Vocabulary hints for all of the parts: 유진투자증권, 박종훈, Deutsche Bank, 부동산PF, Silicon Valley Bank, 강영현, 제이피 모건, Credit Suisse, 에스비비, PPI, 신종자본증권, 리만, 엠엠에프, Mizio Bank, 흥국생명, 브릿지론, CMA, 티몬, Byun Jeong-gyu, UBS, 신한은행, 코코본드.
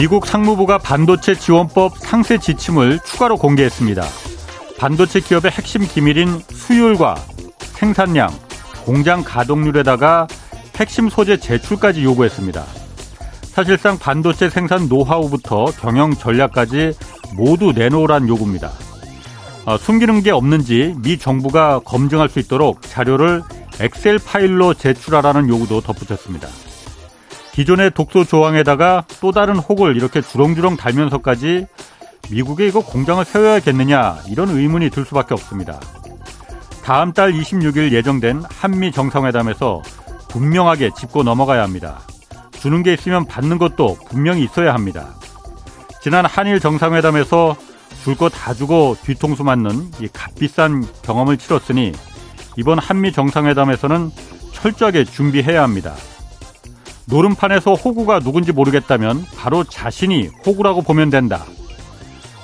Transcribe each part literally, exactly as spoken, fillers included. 미국 상무부가 반도체 지원법 상세 지침을 추가로 공개했습니다. 반도체 기업의 핵심 기밀인 수율과 생산량, 공장 가동률에다가 핵심 소재 제출까지 요구했습니다. 사실상 반도체 생산 노하우부터 경영 전략까지 모두 내놓으란 요구입니다. 아, 숨기는 게 없는지 미 정부가 검증할 수 있도록 자료를 엑셀 파일로 제출하라는 요구도 덧붙였습니다. 기존의 독소 조항에다가 또 다른 혹을 이렇게 주렁주렁 달면서까지 미국에 이거 공장을 세워야겠느냐 이런 의문이 들 수밖에 없습니다. 다음 달 이십육일 예정된 한미 정상회담에서 분명하게 짚고 넘어가야 합니다. 주는 게 있으면 받는 것도 분명히 있어야 합니다. 지난 한일 정상회담에서 줄 거 다 주고 뒤통수 맞는 이 값비싼 경험을 치렀으니 이번 한미 정상회담에서는 철저하게 준비해야 합니다. 노름판에서 호구가 누군지 모르겠다면 바로 자신이 호구라고 보면 된다.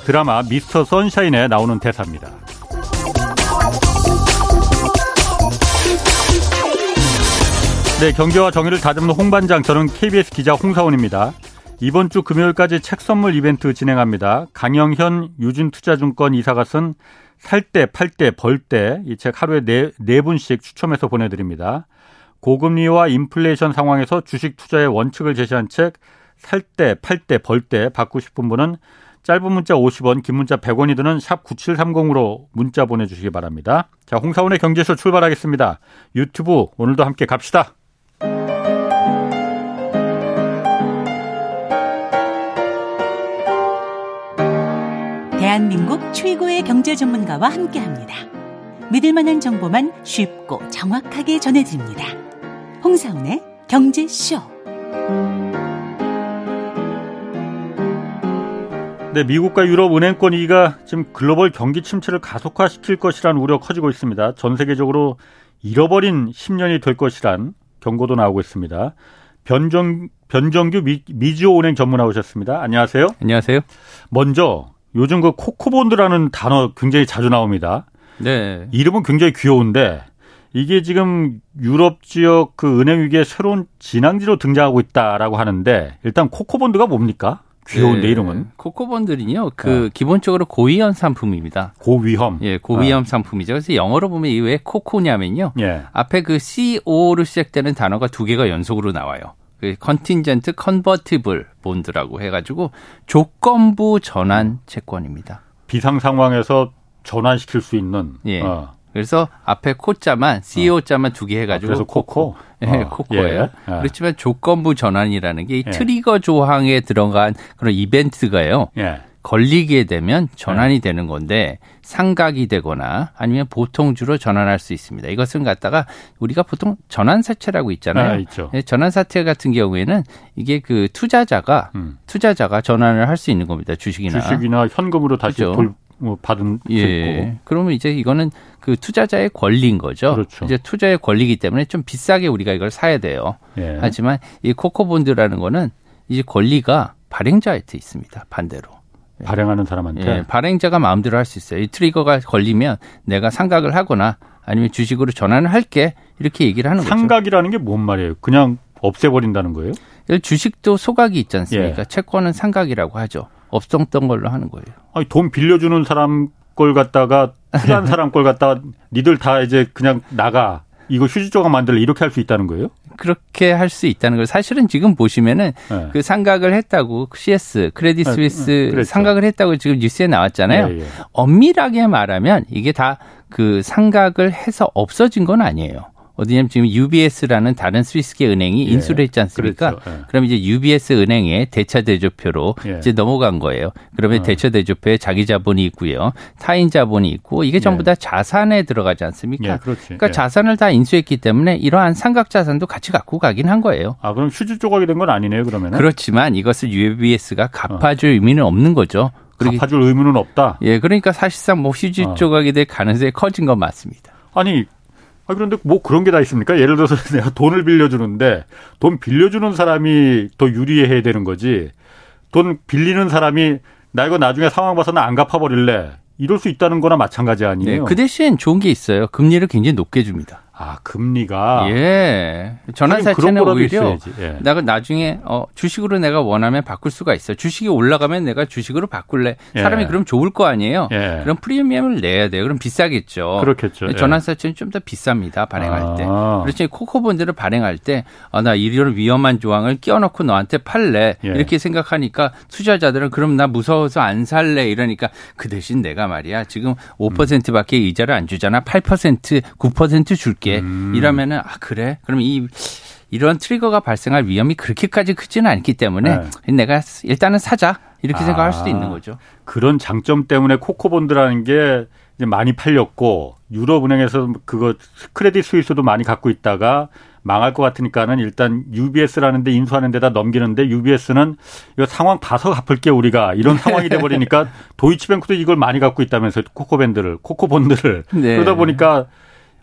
드라마 미스터 선샤인에 나오는 대사입니다. 네, 경제와 정의를 다듬는 홍반장, 저는 케이비에스 기자 홍사원입니다. 이번 주 금요일까지 책 선물 이벤트 진행합니다. 강영현 유진투자증권 이사가 쓴 살 때, 팔 때, 벌 때 이 책 하루에 네, 네 분씩 추첨해서 보내드립니다. 고금리와 인플레이션 상황에서 주식 투자의 원칙을 제시한 책 살 때, 팔 때, 벌 때 받고 싶은 분은 짧은 문자 오십 원, 긴 문자 백 원이 드는 샵 구칠삼공으로 문자 보내주시기 바랍니다. 자, 홍사원의 경제쇼 출발하겠습니다. 유튜브 오늘도 함께 갑시다. 대한민국 최고의 경제 전문가와 함께합니다. 믿을 만한 정보만 쉽고 정확하게 전해드립니다. 홍사훈의 경제쇼. 네, 미국과 유럽 은행권 위기가 지금 글로벌 경기 침체를 가속화시킬 것이라는 우려 커지고 있습니다. 전 세계적으로 잃어버린 십 년이 될 것이란 경고도 나오고 있습니다. 변정, 변정규 미, 미지오 은행 전무 나오셨습니다. 안녕하세요. 안녕하세요. 먼저 요즘 그 코코본드라는 단어 굉장히 자주 나옵니다. 네. 이름은 굉장히 귀여운데 이게 지금 유럽 지역 그 은행 위기의 새로운 진앙지로 등장하고 있다라고 하는데 일단 코코본드가 뭡니까? 귀여운데 네. 이름은. 코코본드는요. 그 네. 기본적으로 고위험 상품입니다. 고위험. 예, 고위험 아. 상품이죠. 그래서 영어로 보면 이게 왜 코코냐면요. 예. 앞에 그 씨오로 시작되는 단어가 두 개가 연속으로 나와요. 그 컨틴젠트 컨버티블 본드라고 해가지고 조건부 전환 채권입니다. 비상 상황에서 전환시킬 수 있는. 예. 어. 그래서 앞에 코자만 씨오자만 어. 두 개 해가지고. 그래서 코코. 코코. 네, 어. 코코예요. 예. 예. 그렇지만 조건부 전환이라는 게 이 트리거 조항에 들어간 그런 이벤트가요. 예. 걸리게 되면 전환이 예. 되는 건데 상각이 되거나 아니면 보통주로 전환할 수 있습니다. 이것은 갖다가 우리가 보통 전환사채라고 있잖아요. 아, 있죠. 전환사채 같은 경우에는 이게 그 투자자가 음. 투자자가 전환을 할 수 있는 겁니다. 주식이나. 주식이나 현금으로 다시 그렇죠. 돌. 뭐 받은 예. 있고. 그러면 이제 이거는 그 투자자의 권리인 거죠. 그렇죠. 이제 투자의 권리이기 때문에 좀 비싸게 우리가 이걸 사야 돼요. 예. 하지만 이 코코본드라는 거는 이제 권리가 발행자한테 있습니다. 반대로. 발행하는 사람한테. 예. 발행자가 마음대로 할 수 있어요. 이 트리거가 걸리면 내가 상각을 하거나 아니면 주식으로 전환을 할게 이렇게 얘기를 하는 상각이라는 거죠. 상각이라는 게 뭔 말이에요? 그냥 없애버린다는 거예요? 주식도 소각이 있지 않습니까? 예. 채권은 상각이라고 하죠. 없었던 걸로 하는 거예요. 아니, 돈 빌려주는 사람 걸 갖다가 투자한 사람 걸 갖다가 니들 다 이제 그냥 나가. 이거 휴지 조각 만들래 이렇게 할 수 있다는 거예요? 그렇게 할 수 있다는 걸 사실은 지금 보시면은 네. 그 상각을 했다고 씨에스 크레딧 스위스 네, 그렇죠. 상각을 했다고 지금 뉴스에 나왔잖아요. 네, 네. 엄밀하게 말하면 이게 다 그 상각을 해서 없어진 건 아니에요. 어디냐면 지금 유비에스라는 다른 스위스계 은행이 예, 인수를 했지 않습니까? 그렇죠. 예. 그럼 이제 유비에스 은행의 대차 대조표로 예. 이제 넘어간 거예요. 그러면 예. 대차 대조표에 자기 자본이 있고요. 타인 자본이 있고 이게 전부 예. 다 자산에 들어가지 않습니까? 예, 그러니까 예. 자산을 다 인수했기 때문에 이러한 상각 자산도 같이 갖고 가긴 한 거예요. 아, 그럼 휴지 조각이 된 건 아니네요, 그러면. 그렇지만 이것을 유비에스가 갚아줄 어. 의미는 없는 거죠. 갚아줄 의무는 없다. 예, 그러니까 사실상 뭐 휴지 어. 조각이 될 가능성이 커진 건 맞습니다. 아니 아, 그런데 뭐 그런 게 다 있습니까? 예를 들어서 내가 돈을 빌려주는데 돈 빌려주는 사람이 더 유리해야 되는 거지. 돈 빌리는 사람이 나 이거 나중에 상황 봐서는 안 갚아버릴래. 이럴 수 있다는 거나 마찬가지 아니에요? 네, 그 대신 좋은 게 있어요. 금리를 굉장히 높게 줍니다. 아, 금리가. 예. 전환사채는 오히려 예. 내가 나중에 어, 주식으로 내가 원하면 바꿀 수가 있어요. 주식이 올라가면 내가 주식으로 바꿀래. 예. 사람이 그럼 좋을 거 아니에요. 예. 그럼 프리미엄을 내야 돼요. 그럼 비싸겠죠. 그렇겠죠. 전환사채는 좀 더 비쌉니다. 발행할 아. 때. 그렇지 코코본드를 발행할 때 아, 나 이런 위험한 조항을 끼워놓고 너한테 팔래. 예. 이렇게 생각하니까 투자자들은 그럼 나 무서워서 안 살래. 이러니까 그 대신 내가 말이야. 지금 오 퍼센트밖에 음. 이자를 안 주잖아. 팔 퍼센트, 구 퍼센트 줄게. 음. 이러면은 아 그래? 그럼 이 이런 트리거가 발생할 위험이 그렇게까지 크지는 않기 때문에 네. 내가 일단은 사자 이렇게 아, 생각할 수도 있는 거죠. 그런 장점 때문에 코코본드라는 게 이제 많이 팔렸고 유럽은행에서 그거 크레딧 스위스도 많이 갖고 있다가 망할 것 같으니까는 일단 유비에스라는 데 인수하는 데다 넘기는데 유비에스는 이거 상황 봐서 갚을게 우리가 이런 상황이 돼버리니까 도이치뱅크도 이걸 많이 갖고 있다면서 코코밴드를 코코본드를 네. 그러다 보니까.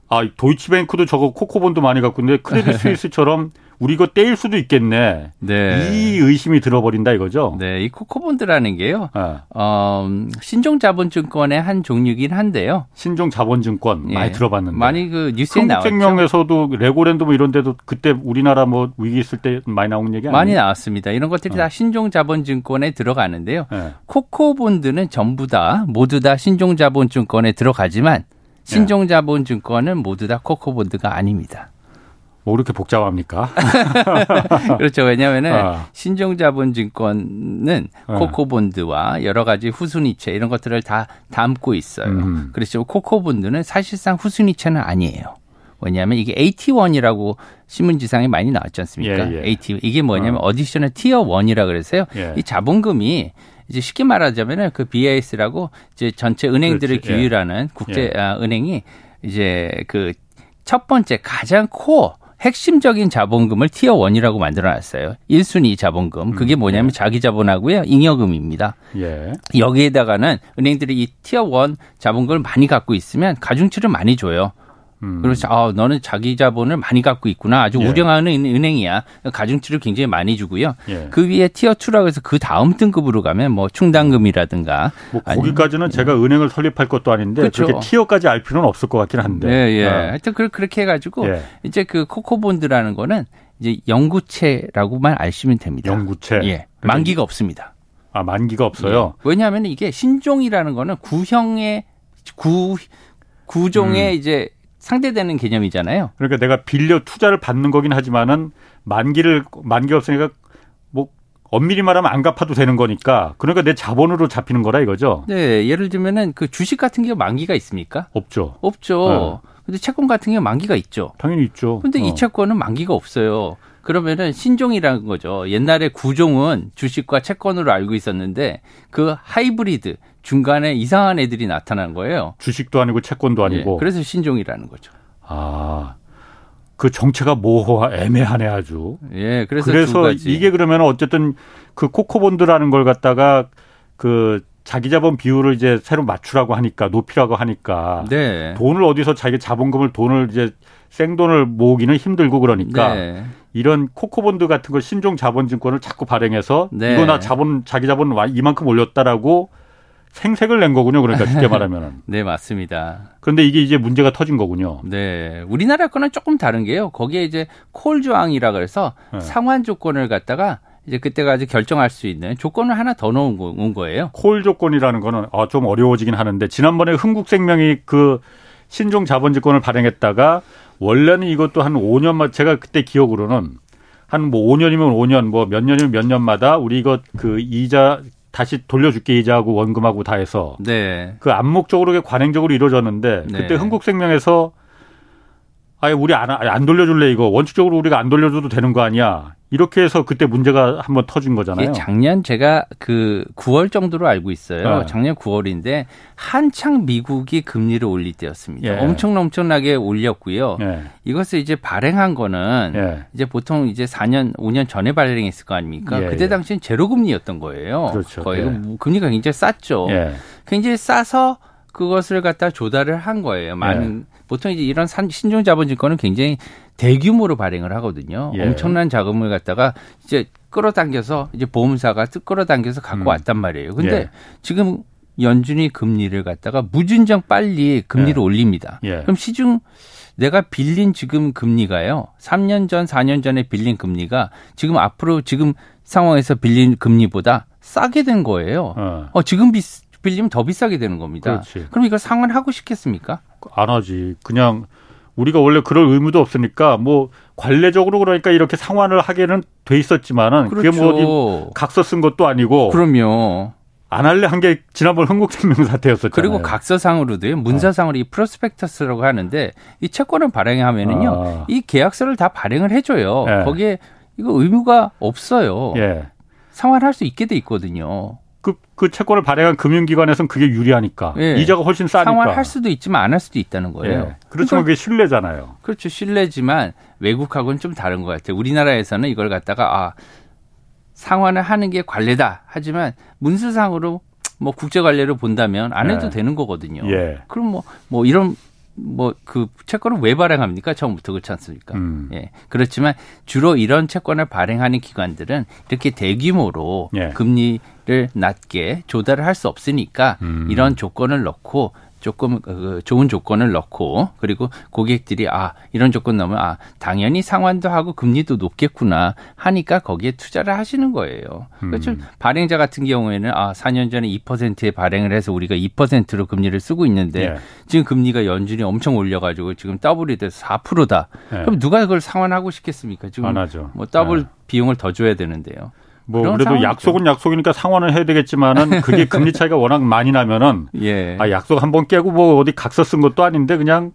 아, 도이치뱅크도 저거 코코본도 많이 갖고 있는데 크레딧 스위스처럼 우리 이거 떼일 수도 있겠네. 네. 이 의심이 들어버린다 이거죠. 네, 이 코코본드라는 게요. 네. 어, 신종자본증권의 한 종류긴 한데요. 신종자본증권 예. 많이 들어봤는데. 많이 그 뉴스에 나왔죠. 한국생명에서도 레고랜드 뭐 이런 데도 그때 우리나라 뭐 위기 있을 때 많이 나온 얘기 아니에요? 많이 나왔습니다. 이런 것들이 네. 다 신종자본증권에 들어가는데요. 네. 코코본드는 전부 다 모두 다 신종자본증권에 들어가지만 신종자본증권은 모두 다 코코본드가 아닙니다. 뭐 이렇게 복잡합니까? 그렇죠. 왜냐하면 아. 신종자본증권은 아. 코코본드와 여러 가지 후순위채 이런 것들을 다 담고 있어요. 음. 그렇죠. 코코본드는 사실상 후순위채는 아니에요. 왜냐하면 이게 에이티 원이라고 신문지상에 많이 나왔지 않습니까? 예, 예. 에이티 이게 뭐냐면 어. 어디셔널 티어 일이라 그래서요. 예. 이 자본금이 이제 쉽게 말하자면은 그 비에이에스라고 이제 전체 은행들을 그렇지. 규율하는 예. 국제 예. 아, 은행이 이제 그 첫 번째 가장 코어 핵심적인 자본금을 티어 일이라고 만들어놨어요. 일 순위 자본금. 그게 뭐냐면 음, 예. 자기 자본하고요. 잉여금입니다. 예. 여기에다가는 은행들이 이 티어 일 자본금을 많이 갖고 있으면 가중치를 많이 줘요. 음. 그래서 아, 너는 자기 자본을 많이 갖고 있구나. 아주 예. 우량하는 은행이야. 가중치를 굉장히 많이 주고요. 예. 그 위에 티어 이라고 해서 그 다음 등급으로 가면 뭐 충당금이라든가. 뭐 거기까지는 아니면, 제가 예. 은행을 설립할 것도 아닌데 그렇죠. 그렇게 티어까지 알 필요는 없을 것 같긴 한데. 예, 예. 아. 하여튼 그렇게 해가지고 예. 이제 그 코코본드라는 거는 이제 영구채라고만 아시면 됩니다. 영구채. 예. 만기가 그래. 없습니다. 아, 만기가 없어요? 예. 왜냐하면 이게 신종이라는 거는 구형의 구, 구종의 음. 이제 상대되는 개념이잖아요. 그러니까 내가 빌려 투자를 받는 거긴 하지만은 만기를 만기 없으니까 뭐 엄밀히 말하면 안 갚아도 되는 거니까 그러니까 내 자본으로 잡히는 거라 이거죠. 네, 예를 들면은 그 주식 같은 게 만기가 있습니까? 없죠. 없죠. 네. 근데 채권 같은 게 만기가 있죠. 당연히 있죠. 근데 어. 이 채권은 만기가 없어요. 그러면은 신종이라는 거죠. 옛날에 구종은 주식과 채권으로 알고 있었는데 그 하이브리드 중간에 이상한 애들이 나타난 거예요. 주식도 아니고 채권도 아니고. 예, 그래서 신종이라는 거죠. 아, 그 정체가 모호하 애매하네 아주. 예, 그래서 그래서 두 가지. 이게 그러면 어쨌든 그 코코본드라는 걸 갖다가 그 자기 자본 비율을 이제 새로 맞추라고 하니까 높이라고 하니까 네. 돈을 어디서 자기 자본금을 돈을 이제 생돈을 모으기는 힘들고 그러니까 네. 이런 코코본드 같은 걸 신종 자본증권을 자꾸 발행해서 네. 이거 나 자본 자기 자본 이만큼 올렸다라고 생색을 낸 거군요. 그러니까 쉽게 말하면. 네, 맞습니다. 그런데 이게 이제 문제가 터진 거군요. 네. 우리나라 거는 조금 다른 게요. 거기에 이제 콜 조항이라 그래서 네. 상환 조건을 갖다가 이제 그때가 아직 결정할 수 있는 조건을 하나 더 넣은 거, 온 거예요. 콜 조건이라는 거는 아, 좀 어려워지긴 하는데 지난번에 흥국생명이 그 신종 자본증권을 발행했다가 원래는 이것도 한 오 년만 제가 그때 기억으로는 한 뭐 오 년이면 오 년 뭐 몇 년이면 몇 년마다 우리 이거 그 이자 다시 돌려줄게 이자하고 원금하고 다 해서 네. 그 암묵적으로 관행적으로 이루어졌는데 네. 그때 흥국생명에서 아예 우리 안, 안 돌려줄래 이거 원칙적으로 우리가 안 돌려줘도 되는 거 아니야. 이렇게 해서 그때 문제가 한번 터진 거잖아요. 작년 제가 그 구월 정도로 알고 있어요. 네. 작년 구월인데 한창 미국이 금리를 올릴 때였습니다. 예. 엄청 엄청나게 올렸고요. 예. 이것을 이제 발행한 거는 예. 이제 보통 이제 사 년, 오 년 전에 발행했을 거 아닙니까? 예. 그때 당시엔 제로 금리였던 거예요. 그렇죠. 거의 예. 금리가 굉장히 쌌죠. 예. 굉장히 싸서 그것을 갖다 조달을 한 거예요. 많은 예. 보통 이제 이런 신종자본증권은 굉장히 대규모로 발행을 하거든요. 예. 엄청난 자금을 갖다가 이제 끌어당겨서 이제 보험사가 끌어당겨서 갖고 음. 왔단 말이에요. 근데 예. 지금 연준이 금리를 갖다가 무진장 빨리 금리를 예. 올립니다. 예. 그럼 시중 내가 빌린 지금 금리가요. 삼 년 전, 사 년 전에 빌린 금리가 지금 앞으로 지금 상황에서 빌린 금리보다 싸게 된 거예요. 어, 어 지금 비, 빌리면 더 비싸게 되는 겁니다. 그렇지. 그럼 이걸 상환하고 싶겠습니까? 안 하지. 그냥 우리가 원래 그럴 의무도 없으니까 뭐 관례적으로 그러니까 이렇게 상환을 하게는 돼 있었지만은 그렇죠. 그게 뭐 각서 쓴 것도 아니고. 그럼요. 안 할래 한 게 지난번 흥국생명 사태였었잖아요. 그리고 각서상으로도요. 문서상으로 어. 이 프로스펙터스라고 하는데 이 채권을 발행하면은요. 어. 이 계약서를 다 발행을 해줘요. 예. 거기에 이거 의무가 없어요. 예. 상환할 수 있게 돼 있거든요. 그, 그 채권을 발행한 금융기관에서는 그게 유리하니까. 예. 이자가 훨씬 싸니까. 상환할 수도 있지만 안 할 수도 있다는 거예요. 예. 그렇지만 그러니까, 그게 신뢰잖아요. 그렇죠. 신뢰지만 외국하고는 좀 다른 것 같아요. 우리나라에서는 이걸 갖다가 아 상환을 하는 게 관례다. 하지만 문서상으로 뭐 국제 관례로 본다면 안 해도 예. 되는 거거든요. 예. 그럼 뭐, 뭐 이런 뭐 그 채권을 왜 발행합니까? 처음부터 그렇지 않습니까? 음. 예. 그렇지만 주로 이런 채권을 발행하는 기관들은 이렇게 대규모로 예. 금리를 낮게 조달을 할 수 없으니까 음. 이런 조건을 넣고 조금 그 좋은 조건을 넣고 그리고 고객들이 아 이런 조건 넣으면 아 당연히 상환도 하고 금리도 높겠구나 하니까 거기에 투자를 하시는 거예요. 음. 그렇죠. 발행자 같은 경우에는 아 사 년 전에 이 퍼센트에 발행을 해서 우리가 이 퍼센트로 금리를 쓰고 있는데 예. 지금 금리가 연준이 엄청 올려가지고 지금 더블이 돼서 사 퍼센트다. 예. 그럼 누가 그걸 상환하고 싶겠습니까? 지금 안 하죠. 뭐 더블 예. 비용을 더 줘야 되는데요. 뭐 그래도 상황이죠. 약속은 약속이니까 상환을 해야 되겠지만은 그게 금리 차이가 워낙 많이 나면은 예. 아 약속 한번 깨고 뭐 어디 각서 쓴 것도 아닌데 그냥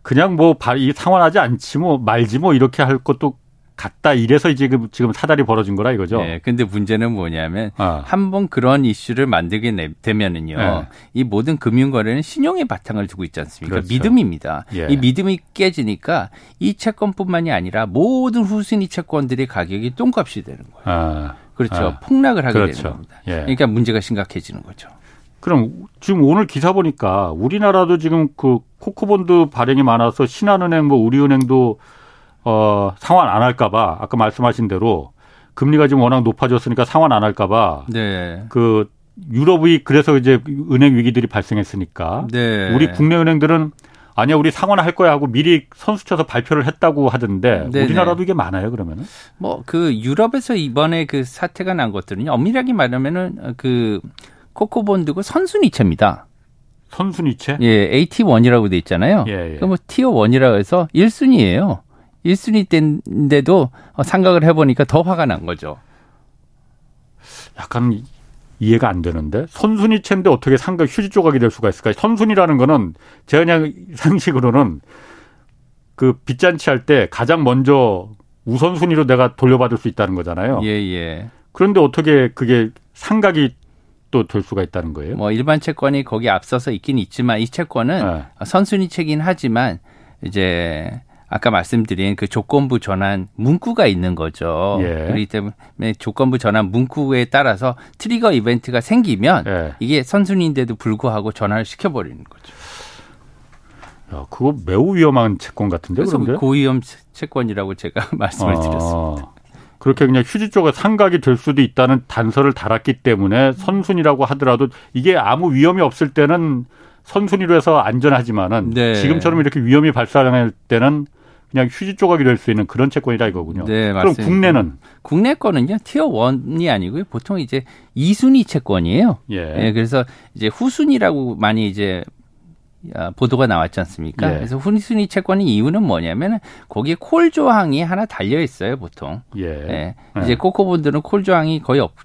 그냥 뭐 이 상환하지 않지 뭐 말지 뭐 이렇게 할 것도 같다 이래서 이제 지금 사달이 벌어진 거라 이거죠. 네, 근데 문제는 뭐냐면 아. 한번 그런 이슈를 만들게 되면은요, 네. 이 모든 금융거래는 신용의 바탕을 두고 있지 않습니까? 그렇죠. 믿음입니다. 예. 이 믿음이 깨지니까 이 채권뿐만이 아니라 모든 후순위 채권들의 가격이 똥값이 되는 거예요. 아. 그렇죠. 아. 폭락을 하게 그렇죠. 되는 겁니다. 예. 그러니까 문제가 심각해지는 거죠. 그럼 지금 오늘 기사 보니까 우리나라도 지금 그 코코본드 발행이 많아서 신한은행, 뭐 우리은행도 어, 상환 안 할까 봐 아까 말씀하신 대로 금리가 지금 워낙 높아졌으니까 상환 안 할까 봐 네. 그 유럽이 그래서 이제 은행 위기들이 발생했으니까 네. 우리 국내 은행들은 아니야 우리 상환할 거야 하고 미리 선수쳐서 발표를 했다고 하던데 네네. 우리나라도 이게 많아요 그러면은? 뭐 그 유럽에서 이번에 그 사태가 난 것들은요 엄밀하게 말하면은 그 코코본드고 선순위채입니다. 선순위채? 예, 에이티 원이라고 돼 있잖아요. 예, 예. 그 뭐 티어 원이라고 해서 일 순위예요. 일 순위 때인데도 생각을 해보니까 더 화가 난 거죠. 약간 이해가 안 되는데 선순위 채인데 어떻게 상가 휴지 조각이 될 수가 있을까? 선순위라는 거는 제가 그냥 상식으로는 그 빚잔치 할 때 가장 먼저 우선순위로 내가 돌려받을 수 있다는 거잖아요. 예예. 예. 그런데 어떻게 그게 상각이 또 될 수가 있다는 거예요? 뭐 일반 채권이 거기 앞서서 있긴 있지만 이 채권은 네. 선순위 채긴 하지만 이제. 아까 말씀드린 그 조건부 전환 문구가 있는 거죠. 예. 그렇기 때문에 조건부 전환 문구에 따라서 트리거 이벤트가 생기면 예. 이게 선순위인데도 불구하고 전환을 시켜버리는 거죠. 야, 그거 매우 위험한 채권 같은데 그래서 그런데? 고위험 채권이라고 제가 말씀을 아, 드렸습니다. 그렇게 그냥 휴지 쪽에 상각이 될 수도 있다는 단서를 달았기 때문에 선순위라고 하더라도 이게 아무 위험이 없을 때는 선순위로 해서 안전하지만은 네. 지금처럼 이렇게 위험이 발생할 때는 그냥 휴지 조각이 될 수 있는 그런 채권이라 이거군요. 네, 맞습니다. 그럼 국내는? 국내 거는요, 티어 일이 아니고요. 보통 이제 이 순위 채권이에요. 예. 예 그래서 이제 후순위라고 많이 이제 보도가 나왔지 않습니까? 예. 그래서 후순위 채권의 이유는 뭐냐면 거기에 콜 조항이 하나 달려 있어요, 보통. 예. 예. 이제 예. 코코본드는 콜 조항이 거의 없죠.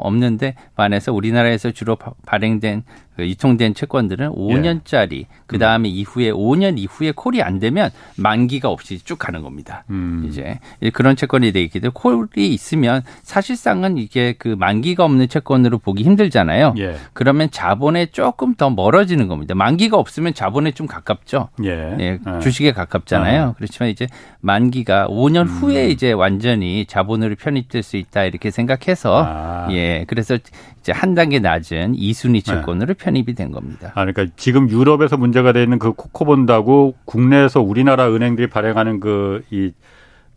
없는데 반해서 우리나라에서 주로 발행된 유통된 채권들은 오 년짜리 예. 그다음에 음. 이후에 오 년 이후에 콜이 안 되면 만기가 없이 쭉 가는 겁니다. 음. 이제 그런 채권이 돼 있기 때문에 콜이 있으면 사실상은 이게 그 만기가 없는 채권으로 보기 힘들잖아요. 예. 그러면 자본에 조금 더 멀어지는 겁니다. 만기가 없으면 자본에 좀 가깝죠. 예. 예, 주식에 가깝잖아요. 아. 그렇지만 이제 만기가 오 년 음. 후에 이제 완전히 자본으로 편입될 수 있다 이렇게 생각해서 아. 예, 그래서 이제 한 단계 낮은 이 순위 채권으로 네. 편입이 된 겁니다. 아, 그러니까 지금 유럽에서 문제가 되는 그 코코본드하고 국내에서 우리나라 은행들이 발행하는 그 이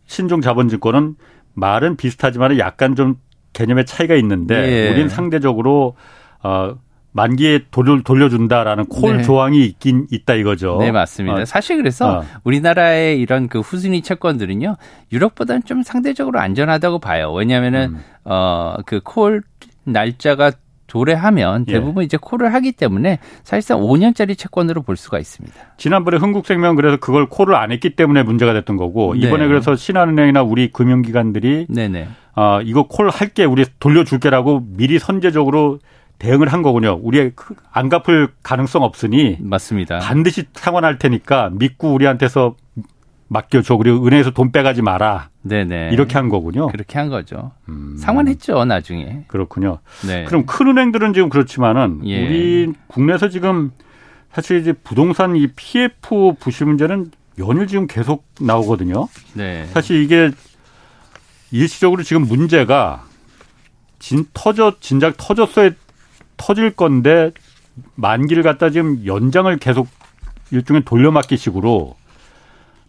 신종 자본증권은 말은 비슷하지만 약간 좀 개념의 차이가 있는데 예. 우린 상대적으로 어, 만기에 돈을 돌려준다라는 콜 네. 조항이 있긴 있다 이거죠. 네, 맞습니다. 어. 사실 그래서 어. 우리나라의 이런 그 후순위 채권들은요, 유럽보다는 좀 상대적으로 안전하다고 봐요. 왜냐면은, 음. 어, 그 콜 날짜가 도래하면 대부분 예. 이제 콜을 하기 때문에 사실상 오 년짜리 채권으로 볼 수가 있습니다. 지난번에 흥국생명 그래서 그걸 콜을 안 했기 때문에 문제가 됐던 거고 네. 이번에 그래서 신한은행이나 우리 금융기관들이 네네. 어, 이거 콜 할게 우리 돌려줄게라고 미리 선제적으로 대응을 한 거군요. 우리 안 갚을 가능성 없으니 맞습니다. 반드시 상환할 테니까 믿고 우리한테서 맡겨줘. 그리고 은행에서 돈 빼가지 마라. 네네. 이렇게 한 거군요. 그렇게 한 거죠. 음. 상환했죠, 나중에. 그렇군요. 네. 그럼 큰 은행들은 지금 그렇지만은 예. 우리 국내에서 지금 사실 이제 부동산 이 피에프 부실 문제는 연일 지금 계속 나오거든요. 네. 사실 이게 일시적으로 지금 문제가 진 터져 진작 터졌어야 터질 건데 만기를 갖다 지금 연장을 계속 일종의 돌려막기식으로.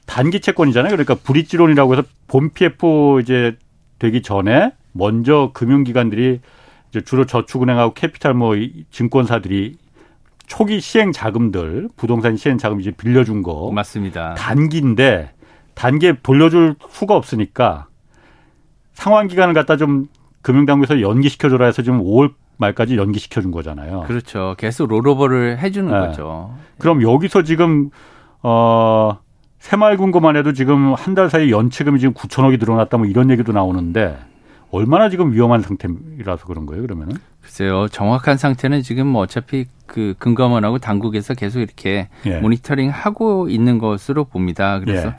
단기 채권이잖아요. 그러니까 브릿지론이라고 해서 본 피에프 이제 되기 전에 먼저 금융기관들이 이제 주로 저축은행하고 캐피탈 뭐 증권사들이 초기 시행 자금들 부동산 시행 자금 이제 빌려준 거 맞습니다. 단기인데 단기에 돌려줄 수가 없으니까 상환 기간을 갖다 좀 금융당국에서 연기시켜줘라 해서 지금 오월 말까지 연기시켜준 거잖아요. 그렇죠. 계속 롤오버를 해주는 네. 거죠. 그럼 여기서 지금 어. 새마을금고만 해도 지금 한 달 사이 연체금이 지금 구천억이 늘어났다 뭐 이런 얘기도 나오는데 얼마나 지금 위험한 상태라서 그런 거예요, 그러면은? 글쎄요. 정확한 상태는 지금 뭐 어차피 그 금감원하고 당국에서 계속 이렇게 예. 모니터링하고 있는 것으로 봅니다. 그래서 예.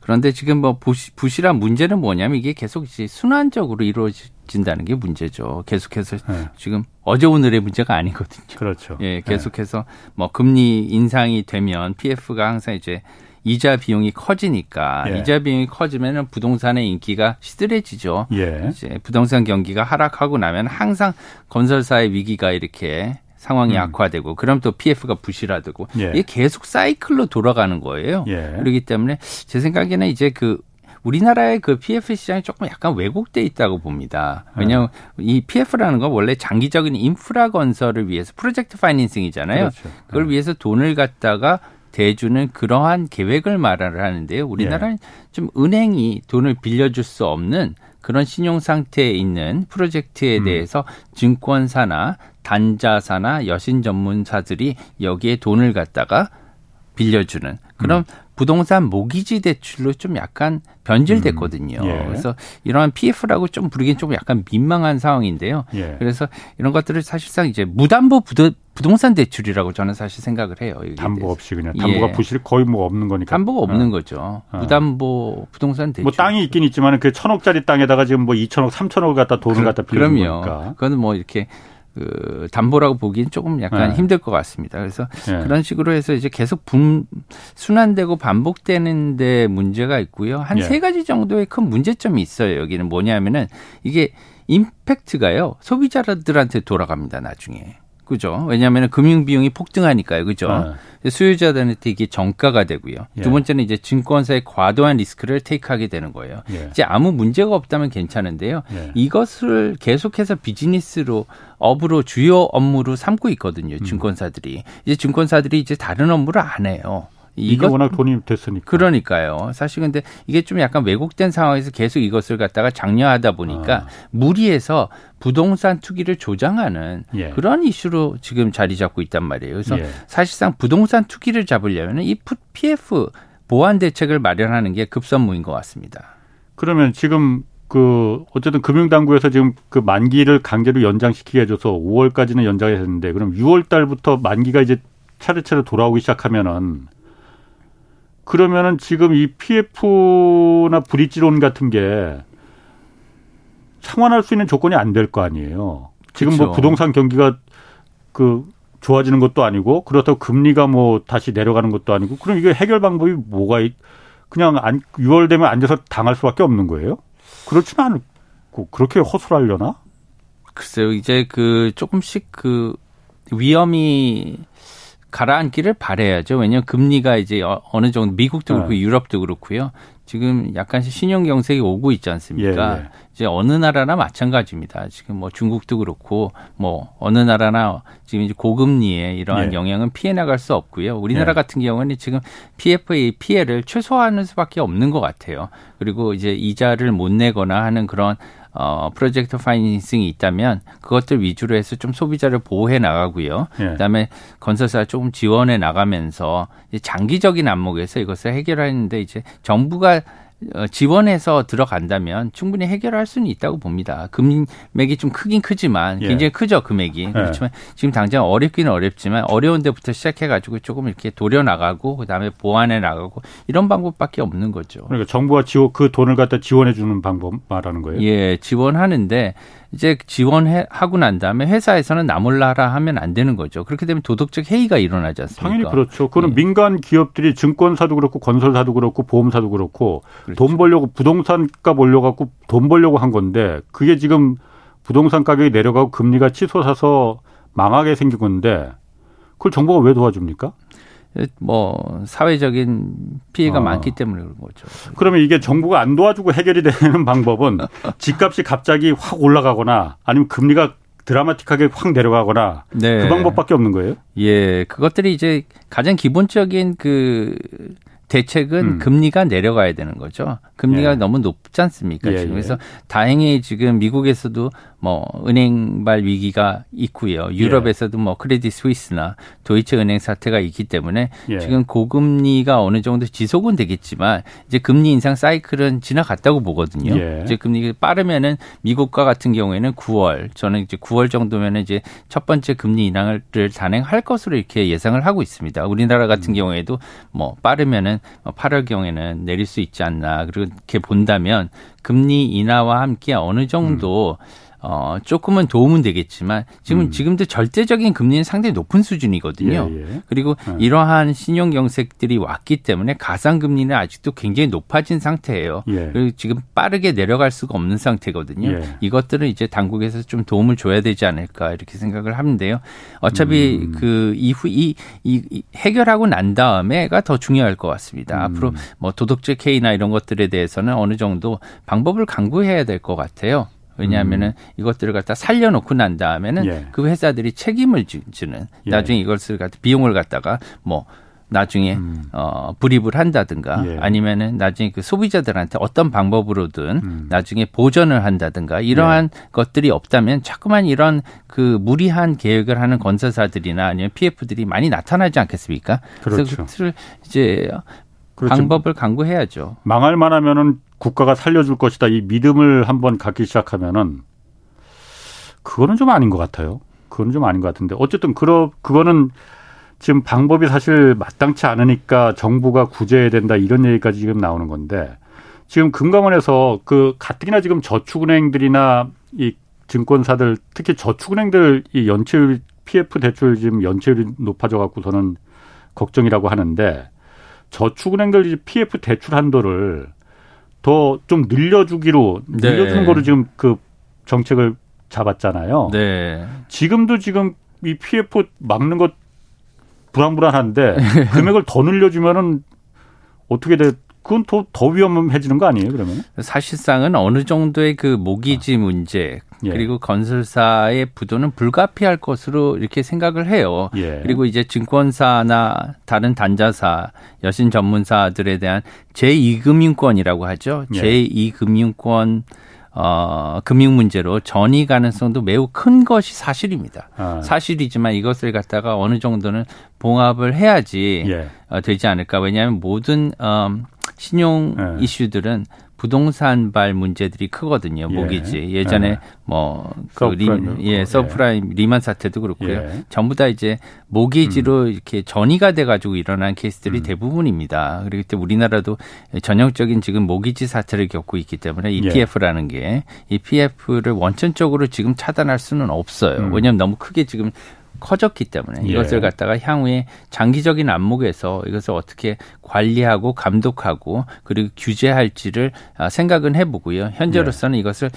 그런데 지금 뭐 부실한 문제는 뭐냐면 이게 계속 이제 순환적으로 이루어진다는 게 문제죠. 계속해서 예. 지금 어제 오늘의 문제가 아니거든요. 그렇죠. 예, 계속해서 예. 뭐 금리 인상이 되면 피에프가 항상 이제 이자 비용이 커지니까 예. 이자 비용이 커지면은 부동산의 인기가 시들해지죠. 예. 이제 부동산 경기가 하락하고 나면 항상 건설사의 위기가 이렇게 상황이 음. 악화되고 그럼 또 피에프가 부실화되고 예. 이게 계속 사이클로 돌아가는 거예요. 예. 그렇기 때문에 제 생각에는 이제 그 우리나라의 그 피에프 시장이 조금 약간 왜곡돼 있다고 봅니다. 왜냐하면 음. 이 피에프라는 건 원래 장기적인 인프라 건설을 위해서 프로젝트 파이낸싱이잖아요. 그렇죠. 그걸 음. 위해서 돈을 갖다가 대주는 그러한 계획을 말을 하는데요. 우리나라는 예. 좀 은행이 돈을 빌려줄 수 없는 그런 신용 상태에 있는 프로젝트에 음. 대해서 증권사나 단자사나 여신 전문사들이 여기에 돈을 갖다가 빌려주는 그런 음. 부동산 모기지 대출로 좀 약간 변질됐거든요. 음. 예. 그래서 이러한 피에프라고 좀 부르기엔 좀 약간 민망한 상황인데요. 예. 그래서 이런 것들을 사실상 이제 무담보 부도, 부동산 대출이라고 저는 사실 생각을 해요. 담보 대해서. 없이 그냥 담보가 예. 부실 거의 뭐 없는 거니까. 담보가 없는 어. 거죠. 어. 무담보 부동산 대출. 뭐 땅이 있긴 있지만 그 천억짜리 땅에다가 지금 뭐 이천억, 삼천억을 갖다 돈을 그, 갖다 빌리는 그럼요. 거니까. 그건 뭐 이렇게. 그 담보라고 보기엔 조금 약간 네. 힘들 것 같습니다. 그래서 네. 그런 식으로 해서 이제 계속 분, 순환되고 반복되는 데 문제가 있고요. 한 세 네. 가지 정도의 큰 문제점이 있어요. 여기는 뭐냐면은 이게 임팩트가요. 소비자들한테 돌아갑니다. 나중에. 그죠? 왜냐하면 금융 비용이 폭등하니까요. 그죠? 네. 수요자들한테 이게 정가가 되고요. 네. 두 번째는 이제 증권사의 과도한 리스크를 테이크하게 되는 거예요. 네. 이제 아무 문제가 없다면 괜찮은데요. 네. 이것을 계속해서 비즈니스로 업으로 주요 업무로 삼고 있거든요. 음. 증권사들이 이제 증권사들이 이제 다른 업무를 안 해요. 이게 워낙 돈이 됐으니까. 그러니까요. 사실 근데 이게 좀 약간 왜곡된 상황에서 계속 이것을 갖다가 장려하다 보니까 아. 무리해서 부동산 투기를 조장하는 예. 그런 이슈로 지금 자리 잡고 있단 말이에요. 그래서 예. 사실상 부동산 투기를 잡으려면 이 피에프 보완 대책을 마련하는 게 급선무인 것 같습니다. 그러면 지금 그 어쨌든 금융당국에서 지금 그 만기를 강제로 연장시키게 해줘서 오월까지는 연장했는데 그럼 유월 달부터 만기가 이제 차례차례 돌아오기 시작하면은 그러면은 지금 이 피에프나 브릿지론 같은 게 상환할 수 있는 조건이 안 될 거 아니에요. 지금 그쵸. 뭐 부동산 경기가 그 좋아지는 것도 아니고 그렇다고 금리가 뭐 다시 내려가는 것도 아니고 그럼 이게 해결 방법이 뭐가 있, 그냥 안, 유월 되면 앉아서 당할 수밖에 없는 거예요? 그렇지는 않고 그렇게 허술하려나? 글쎄요. 이제 그 조금씩 그 위험이 가라앉기를 바라야죠. 왜냐하면 금리가 이제 어느 정도 미국도 그렇고 네. 유럽도 그렇고요. 지금 약간씩 신용 경색이 오고 있지 않습니까? 예, 예. 이제 어느 나라나 마찬가지입니다. 지금 뭐 중국도 그렇고 뭐 어느 나라나 지금 이제 고금리의 이러한 예. 영향은 피해 나갈 수 없고요. 우리나라 예. 같은 경우는 지금 피에프의 피해를 최소화하는 수밖에 없는 것 같아요. 그리고 이제 이자를 못 내거나 하는 그런 어, 프로젝트 파이낸싱이 있다면 그것들 위주로 해서 좀 소비자를 보호해 나가고요. 예. 그다음에 건설사 조금 지원해 나가면서 이제 장기적인 안목에서 이것을 해결하는데 이제 정부가 지원해서 들어간다면 충분히 해결할 수는 있다고 봅니다. 금액이 좀 크긴 크지만 굉장히 예. 크죠, 금액이. 예. 그렇지만 지금 당장 어렵기는 어렵지만 어려운 데부터 시작해가지고 조금 이렇게 도려나가고 그다음에 보완해 나가고 이런 방법밖에 없는 거죠. 그러니까 정부가 지원, 그 돈을 갖다 지원해 주는 방법 말하는 거예요? 예, 지원하는데 이제 지원하고 난 다음에 회사에서는 나 몰라라 하면 안 되는 거죠. 그렇게 되면 도덕적 해이가 일어나지 않습니까? 당연히 그렇죠. 그건 예. 민간 기업들이 증권사도 그렇고 건설사도 그렇고 보험사도 그렇고 그렇죠. 돈 벌려고 부동산값 올려갖고 돈 벌려고 한 건데 그게 지금 부동산 가격이 내려가고 금리가 치솟아서 망하게 생긴 건데 그걸 정부가 왜 도와줍니까? 뭐 사회적인 피해가 아. 많기 때문에 그런 거죠. 그러면 이게 정부가 안 도와주고 해결이 되는 방법은 집값이 갑자기 확 올라가거나 아니면 금리가 드라마틱하게 확 내려가거나 네. 그 방법밖에 없는 거예요? 예, 그것들이 이제 가장 기본적인 그 대책은 음. 금리가 내려가야 되는 거죠. 금리가 예. 너무 높지 않습니까? 예, 지금. 그래서 예. 다행히 지금 미국에서도 뭐 은행발 위기가 있고요. 유럽에서도 예. 뭐 크레딧 스위스나 도이체 은행 사태가 있기 때문에 예. 지금 고금리가 어느 정도 지속은 되겠지만 이제 금리 인상 사이클은 지나갔다고 보거든요. 예. 이제 금리가 빠르면은 미국과 같은 경우에는 구월, 저는 이제 구월 정도면은 이제 첫 번째 금리 인상을 단행할 것으로 이렇게 예상을 하고 있습니다. 우리나라 같은 음. 경우에도 뭐 빠르면은 팔월 경에는 내릴 수 있지 않나 그렇게 본다면 금리 인하와 함께 어느 정도 음. 어, 조금은 도움은 되겠지만 지금 음. 지금도 절대적인 금리는 상당히 높은 수준이거든요. 예, 예. 그리고 예. 이러한 신용 경색들이 왔기 때문에 가상 금리는 아직도 굉장히 높아진 상태예요. 예. 그리고 지금 빠르게 내려갈 수가 없는 상태거든요. 예. 이것들은 이제 당국에서 좀 도움을 줘야 되지 않을까 이렇게 생각을 하는데요. 어차피 음. 그 이후 이, 이, 이 해결하고 난 다음에가 더 중요할 것 같습니다. 음. 앞으로 뭐 도덕적 해이나 이런 것들에 대해서는 어느 정도 방법을 강구해야 될 것 같아요. 왜냐하면은 음. 이것들을 갖다 살려놓고 난 다음에는 예. 그 회사들이 책임을 지는 예. 나중에 이것을 갖다 비용을 갖다가 뭐 나중에 음. 어, 불입을 한다든가 예. 아니면은 나중에 그 소비자들한테 어떤 방법으로든 음. 나중에 보전을 한다든가 이러한 예. 것들이 없다면 자꾸만 이런 그 무리한 계획을 하는 건설사들이나 아니면 피에프들이 많이 나타나지 않겠습니까? 그렇죠. 그래서 그것을 이제 그렇죠. 방법을 강구해야죠. 망할 만하면은 국가가 살려줄 것이다. 이 믿음을 한번 갖기 시작하면은 그거는 좀 아닌 것 같아요. 그건 좀 아닌 것 같은데 어쨌든 그러 그거는 지금 방법이 사실 마땅치 않으니까 정부가 구제해야 된다 이런 얘기까지 지금 나오는 건데 지금 금감원에서 그 가뜩이나 지금 저축은행들이나 이 증권사들 특히 저축은행들 이 연체율 피에프 대출 지금 연체율이 높아져 갖고서는 걱정이라고 하는데 저축은행들 피에프 대출 한도를 더 좀 늘려주기로 늘려주는 네. 거로 지금 그 정책을 잡았잖아요. 네. 지금도 지금 이 피에프 막는 것 불안불안한데 금액을 더 늘려주면은 어떻게 돼? 그건 더, 더 위험해지는 거 아니에요, 그러면? 사실상은 어느 정도의 그 모기지 문제 예. 그리고 건설사의 부도는 불가피할 것으로 이렇게 생각을 해요. 예. 그리고 이제 증권사나 다른 단자사, 여신 전문사들에 대한 제이 금융권이라고 하죠. 예. 제이 금융권. 어, 금융 문제로 전이 가능성도 매우 큰 것이 사실입니다. 아. 사실이지만 이것을 갖다가 어느 정도는 봉합을 해야지 예. 어, 되지 않을까. 왜냐하면 모든 음, 신용 예. 이슈들은 부동산발 문제들이 크거든요. 모기지. 예. 예전에 예. 뭐 서프라임, 그 리, 예, 서프라임 예. 리만 사태도 그렇고요. 예. 전부 다 이제 모기지로 음. 이렇게 전이가 돼가지고 일어난 케이스들이 음. 대부분입니다. 그렇기 때문에 우리나라도 전형적인 지금 모기지 사태를 겪고 있기 때문에 이피에프라는 예. 게 이피에프를 원천적으로 지금 차단할 수는 없어요. 음. 왜냐하면 너무 크게 지금 커졌기 때문에 예. 이것을 갖다가 향후에 장기적인 안목에서 이것을 어떻게 관리하고 감독하고 그리고 규제할지를 생각은 해보고요. 현재로서는 예. 이것을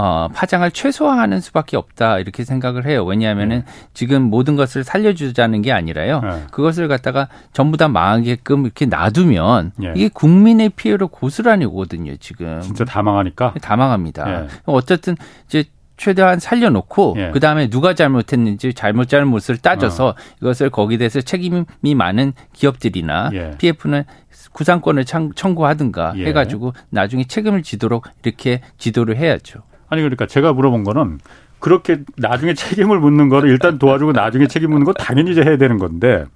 어, 파장을 최소화하는 수밖에 없다 이렇게 생각을 해요. 왜냐하면은 네. 지금 모든 것을 살려주자는 게 아니라요. 네. 그것을 갖다가 전부 다 망하게끔 이렇게 놔두면 네. 이게 국민의 피해로 고스란히 오거든요. 지금 진짜 다 망하니까 다 망합니다. 네. 어쨌든 이제. 최대한 살려놓고 예. 그다음에 누가 잘못했는지 잘못 잘못을 따져서 어. 이것을 거기에 대해서 책임이 많은 기업들이나 예. 피에프는 구상권을 청구하든가 예. 해가지고 나중에 책임을 지도록 이렇게 지도를 해야죠. 아니 그러니까 제가 물어본 거는 그렇게 나중에 책임을 묻는 거를 일단 도와주고 나중에 책임 묻는 거 당연히 이제 해야 되는 건데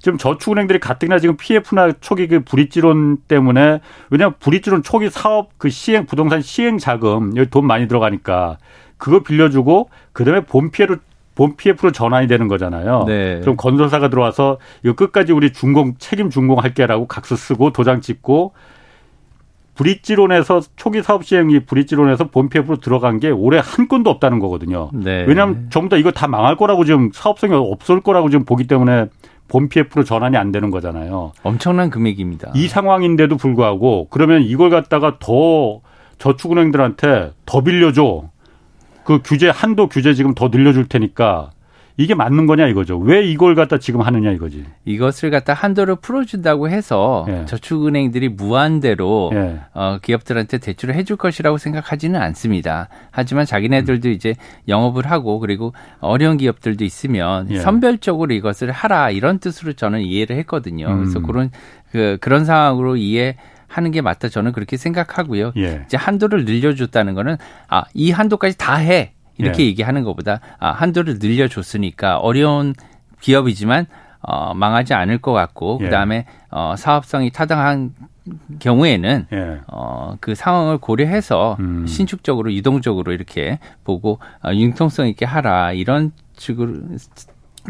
지금 저축은행들이 가뜩이나 지금 피에프나 초기 그 브릿지론 때문에 왜냐하면 브릿지론 초기 사업 그 시행 부동산 시행 자금 여기 돈 많이 들어가니까 그거 빌려주고 그다음에 본 피해로 본 피에프로 전환이 되는 거잖아요. 네. 그럼 건설사가 들어와서 이거 끝까지 우리 준공 책임 준공할게라고 각서 쓰고 도장 찍고 브릿지론에서 초기 사업 시행이 브릿지론에서 본 피에프로 들어간 게 올해 한 건도 없다는 거거든요. 네. 왜냐하면 전부 다 이거 다 망할 거라고 지금 사업성이 없을 거라고 지금 보기 때문에 본 피에프로 전환이 안 되는 거잖아요. 엄청난 금액입니다. 이 상황인데도 불구하고 그러면 이걸 갖다가 더 저축은행들한테 더 빌려줘. 그 규제 한도 규제 지금 더 늘려줄 테니까 이게 맞는 거냐 이거죠. 왜 이걸 갖다 지금 하느냐 이거지. 이것을 갖다 한도를 풀어준다고 해서 예. 저축은행들이 무한대로 예. 어, 기업들한테 대출을 해줄 것이라고 생각하지는 않습니다. 하지만 자기네들도 음. 이제 영업을 하고 그리고 어려운 기업들도 있으면 예. 선별적으로 이것을 하라 이런 뜻으로 저는 이해를 했거든요. 음. 그래서 그런 그, 그런 상황으로 이해. 하는 게 맞다 저는 그렇게 생각하고요. 예. 이제 한도를 늘려줬다는 거는 아, 이 한도까지 다 해 이렇게 예. 얘기하는 것보다 아, 한도를 늘려줬으니까 어려운 기업이지만 어, 망하지 않을 것 같고 예. 그다음에 어, 사업성이 타당한 경우에는 예. 어, 그 상황을 고려해서 음. 신축적으로 유동적으로 이렇게 보고 어, 융통성 있게 하라 이런 식으로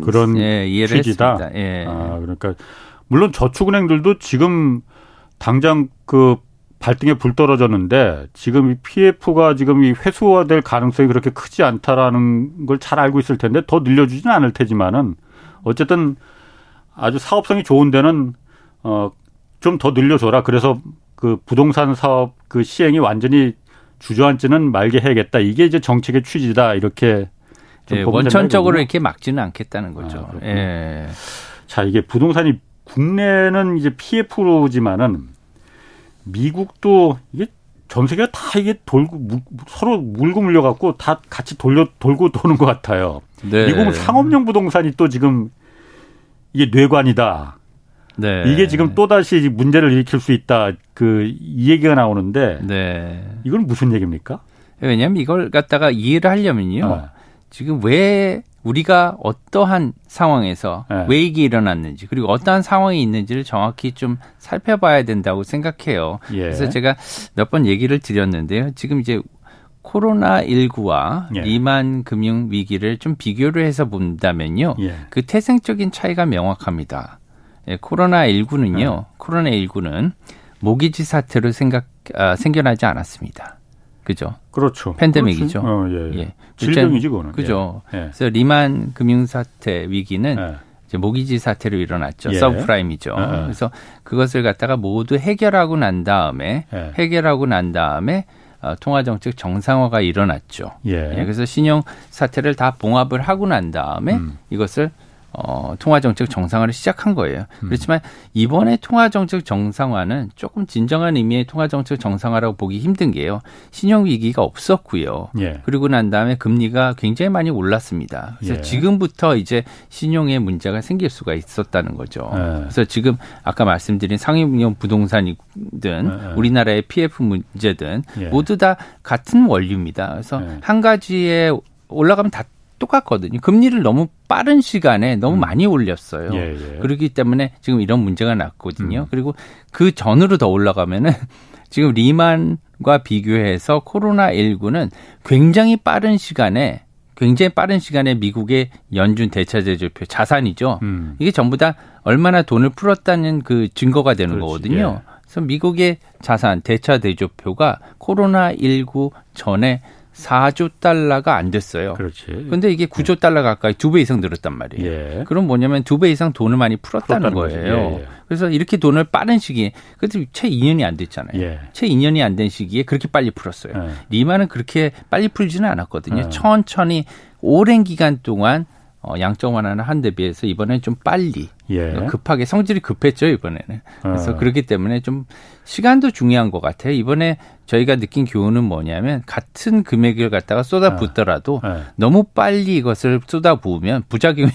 그런 예, 이해를 취지다. 했습니다. 예. 아, 그러니까 물론 저축은행들도 지금 당장 그 발등에 불 떨어졌는데 지금 이 피에프가 지금 이 회수화될 가능성이 그렇게 크지 않다라는 걸 잘 알고 있을 텐데 더 늘려주진 않을 테지만은 어쨌든 아주 사업성이 좋은 데는 어 좀 더 늘려줘라. 그래서 그 부동산 사업 그 시행이 완전히 주저앉지는 말게 해야겠다. 이게 이제 정책의 취지다. 이렇게 좀 예, 원천적으로 이렇게 막지는 않겠다는 거죠. 아, 예. 자, 이게 부동산이 국내는 이제 피에프로지만은 미국도 이게 전 세계가 다 이게 돌고 물, 서로 물고 물려갖고 다 같이 돌려 돌고 도는 것 같아요. 네. 미국은 상업용 부동산이 또 지금 이게 뇌관이다. 네. 이게 지금 또 다시 문제를 일으킬 수 있다. 그 이 얘기가 나오는데 네. 이건 무슨 얘기입니까? 왜냐하면 이걸 갖다가 이해를 하려면요. 어. 지금 왜 우리가 어떠한 상황에서 네. 왜 이게 일어났는지 그리고 어떠한 상황이 있는지를 정확히 좀 살펴봐야 된다고 생각해요. 예. 그래서 제가 몇 번 얘기를 드렸는데요. 지금 이제 코로나십구와 예. 리만 금융 위기를 좀 비교를 해서 본다면요. 예. 그 태생적인 차이가 명확합니다. 예, 코로나십구는요. 네. 코로나십구는 모기지 사태로 생각, 아, 생겨나지 않았습니다. 그죠? 그렇죠. 팬데믹이죠. 어, 예, 예. 예. 질병이지 그거는. 그죠. 예. 그래서 리만 금융사태 위기는 예. 이제 모기지 사태로 일어났죠. 예. 서브프라임이죠. 예. 그래서 그것을 갖다가 모두 해결하고 난 다음에 예. 해결하고 난 다음에 어, 통화정책 정상화가 일어났죠. 예. 예. 그래서 신용 사태를 다 봉합을 하고 난 다음에 음. 이것을 어, 통화정책 정상화를 시작한 거예요. 음. 그렇지만 이번에 통화정책 정상화는 조금 진정한 의미의 통화정책 정상화라고 보기 힘든 게요. 신용위기가 없었고요. 예. 그리고 난 다음에 금리가 굉장히 많이 올랐습니다. 그래서 예. 지금부터 이제 신용의 문제가 생길 수가 있었다는 거죠. 예. 그래서 지금 아까 말씀드린 상업용 부동산이든 예. 우리나라의 피에프 문제든 예. 모두 다 같은 원리입니다. 그래서 예. 한 가지에 올라가면 다 똑같거든요. 금리를 너무 빠른 시간에 너무 음. 많이 올렸어요. 예, 예. 그렇기 때문에 지금 이런 문제가 났거든요. 음. 그리고 그 전으로 더 올라가면은 지금 리만과 비교해서 코로나십구는 굉장히 빠른 시간에 굉장히 빠른 시간에 미국의 연준 대차제조표 자산이죠. 음. 이게 전부 다 얼마나 돈을 풀었다는 그 증거가 되는 그렇지, 거거든요. 예. 그래서 미국의 자산 대차제조표가 코로나십구 전에 사조 달러가 안 됐어요. 그렇지. 근데 이게 구조 달러 가까이 두 배 이상 늘었단 말이에요. 예. 그럼 뭐냐면 두 배 이상 돈을 많이 풀었다는, 풀었다는 거예요. 예. 그래서 이렇게 돈을 빠른 시기에, 그래도 채 이 년이 안 됐잖아요. 예. 채 이 년이 안 된 시기에 그렇게 빨리 풀었어요. 예. 리만은 그렇게 빨리 풀지는 않았거든요. 예. 천천히 오랜 기간 동안 어, 양적 완화는 한 데 비해서 이번엔 좀 빨리, 예. 급하게 성질이 급했죠, 이번에는. 그래서 어. 그렇기 때문에 좀 시간도 중요한 것 같아요. 이번에 저희가 느낀 교훈은 뭐냐면 같은 금액을 갖다가 쏟아붓더라도 어. 어. 너무 빨리 이것을 쏟아부으면 부작용이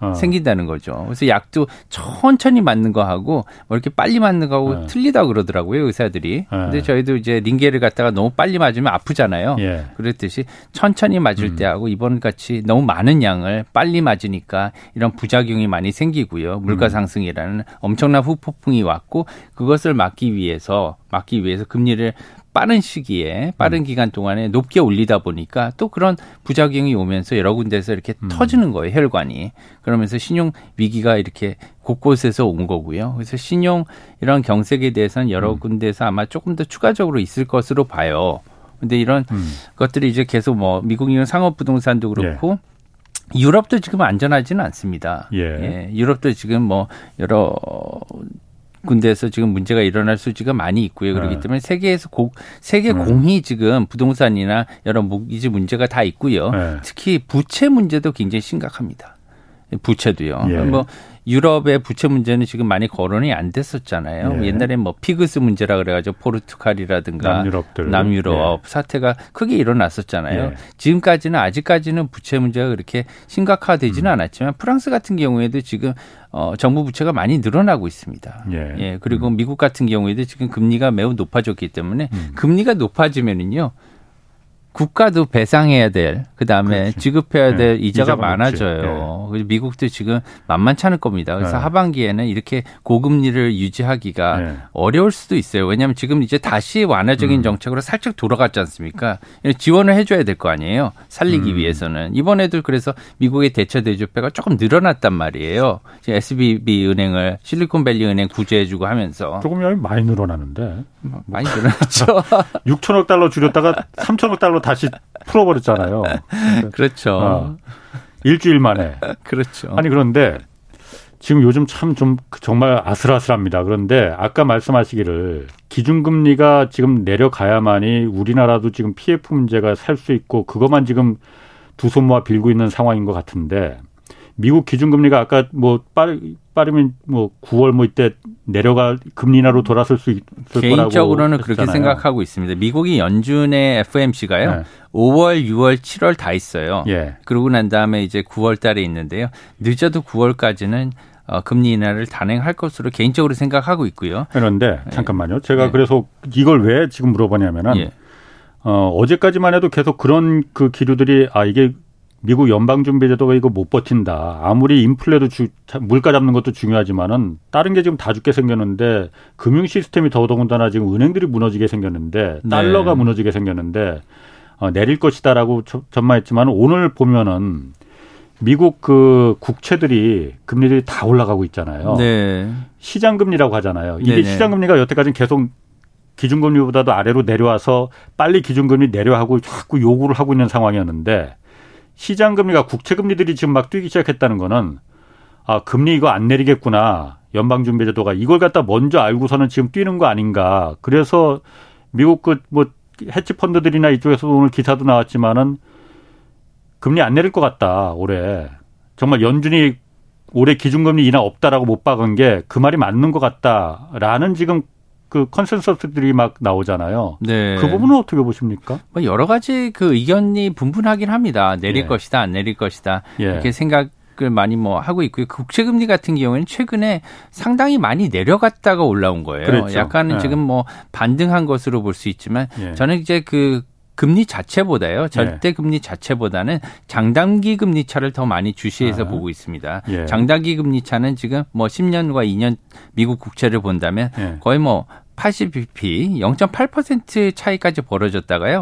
어. 생긴다는 거죠. 그래서 약도 천천히 맞는 거하고 뭐 이렇게 빨리 맞는 거하고 어. 틀리다고 그러더라고요, 의사들이. 어. 근데 저희도 이제 링겔을 갖다가 너무 빨리 맞으면 아프잖아요. 예. 그랬듯이 천천히 맞을 음. 때하고 이번 같이 너무 많은 양을 빨리 맞으니까 이런 부작용이 많이 생기고요. 물가 상승이라는 음. 엄청난 후폭풍이 왔고, 그것을 막기 위해서 막기 위해서 금리를 빠른 시기에, 빠른 음. 기간 동안에 높게 올리다 보니까 또 그런 부작용이 오면서 여러 군데에서 이렇게 음. 터지는 거예요, 혈관이. 그러면서 신용 위기가 이렇게 곳곳에서 온 거고요. 그래서 신용 이런 경색에 대해서는 여러 음. 군데에서 아마 조금 더 추가적으로 있을 것으로 봐요. 근데 이런 음. 것들이 이제 계속 뭐 미국이나 상업 부동산도 그렇고 예. 유럽도 지금 안전하지는 않습니다. 예. 예. 유럽도 지금 뭐 여러 군데에서 지금 문제가 일어날 수지가 많이 있고요. 그렇기 때문에 세계에서 고, 세계 음. 공히 지금 부동산이나 여러 모기지 문제가 다 있고요. 네. 특히 부채 문제도 굉장히 심각합니다. 부채도요. 예. 뭐 유럽의 부채 문제는 지금 많이 거론이 안 됐었잖아요. 예. 옛날에 뭐 피그스 문제라 그래가지고 포르투갈이라든가 남유럽들. 남유럽 예. 사태가 크게 일어났었잖아요. 예. 지금까지는 아직까지는 부채 문제가 그렇게 심각화되지는 음. 않았지만 프랑스 같은 경우에도 지금 어, 정부 부채가 많이 늘어나고 있습니다. 예. 예. 그리고 음. 미국 같은 경우에도 지금 금리가 매우 높아졌기 때문에 음. 금리가 높아지면은요. 국가도 배상해야 될, 그다음에 그렇지. 지급해야 네. 될 이자가, 이자가 많아져요. 네. 미국도 지금 만만치 않을 겁니다. 그래서 네. 하반기에는 이렇게 고금리를 유지하기가 네. 어려울 수도 있어요. 왜냐하면 지금 이제 다시 완화적인 음. 정책으로 살짝 돌아갔지 않습니까? 지원을 해줘야 될 거 아니에요. 살리기 음. 위해서는. 이번에도 그래서 미국의 대체 대조표가 조금 늘어났단 말이에요. 지금 에스비비 은행을 실리콘밸리 은행 구제해주고 하면서. 조금이 많이 늘어나는데. 많이 늘어났죠. 육천억 달러 줄였다가 삼천억 달러 다시 풀어버렸잖아요. 그렇죠. 어, 일주일 만에. 그렇죠. 아니 그런데 지금 요즘 참 좀 정말 아슬아슬합니다. 그런데 아까 말씀하시기를 기준금리가 지금 내려가야만이 우리나라도 지금 피에프 문제가 살 수 있고 그것만 지금 두 손 모아 빌고 있는 상황인 것 같은데 미국 기준금리가 아까 뭐 빠르, 빠르면 뭐 구월 뭐 이때 내려가 금리 인하로 돌아설 수 있을 개인적으로는 거라고 개인적으로는 그렇게 생각하고 있습니다. 미국이 연준의 에프오엠씨가요. 네. 오월, 유월, 칠월 다 있어요. 예. 그러고 난 다음에 이제 구월 달에 있는데요. 늦어도 구월까지는 어, 금리 인하를 단행할 것으로 개인적으로 생각하고 있고요. 그런데 잠깐만요. 제가 예. 그래서 이걸 왜 지금 물어보냐면은 예. 어, 어제까지만 해도 계속 그런 그 기류들이 아 이게 미국 연방준비제도가 이거 못 버틴다. 아무리 인플레도 주, 물가 잡는 것도 중요하지만은 다른 게 지금 다 죽게 생겼는데 금융 시스템이 더더군다나 지금 은행들이 무너지게 생겼는데 달러가 네. 무너지게 생겼는데 어, 내릴 것이다라고 전망했지만 오늘 보면은 미국 그 국채들이 금리들이 다 올라가고 있잖아요. 네. 시장금리라고 하잖아요. 이게 네네. 시장금리가 여태까지는 계속 기준금리보다도 아래로 내려와서 빨리 기준금리 내려하고 자꾸 요구를 하고 있는 상황이었는데. 시장금리가 국채금리들이 지금 막 뛰기 시작했다는 거는 아 금리 이거 안 내리겠구나. 연방준비제도가 이걸 갖다 먼저 알고서는 지금 뛰는 거 아닌가. 그래서 미국 그 뭐 헤지펀드들이나 이쪽에서도 오늘 기사도 나왔지만은 금리 안 내릴 것 같다. 올해. 정말 연준이 올해 기준금리 인하 없다라고 못 박은 게 그 말이 맞는 것 같다라는 지금 그 컨센서스들이 막 나오잖아요. 네. 그 부분은 어떻게 보십니까? 뭐 여러 가지 그 의견이 분분하긴 합니다. 내릴 예. 것이다, 안 내릴 것이다. 예. 이렇게 생각. 을 많이 뭐 하고 있고요. 국채금리 같은 경우에는 최근에 상당히 많이 내려갔다가 올라온 거예요. 그렇죠. 약간은 예. 지금 뭐 반등한 것으로 볼 수 있지만 예. 저는 이제 그 금리 자체보다요. 절대 금리 자체보다는 장단기 금리 차를 더 많이 주시해서 아, 보고 있습니다. 예. 장단기 금리 차는 지금 뭐 십 년과 이 년 미국 국채를 본다면 예. 거의 뭐 팔십 비피, 영 점 팔 퍼센트 차이까지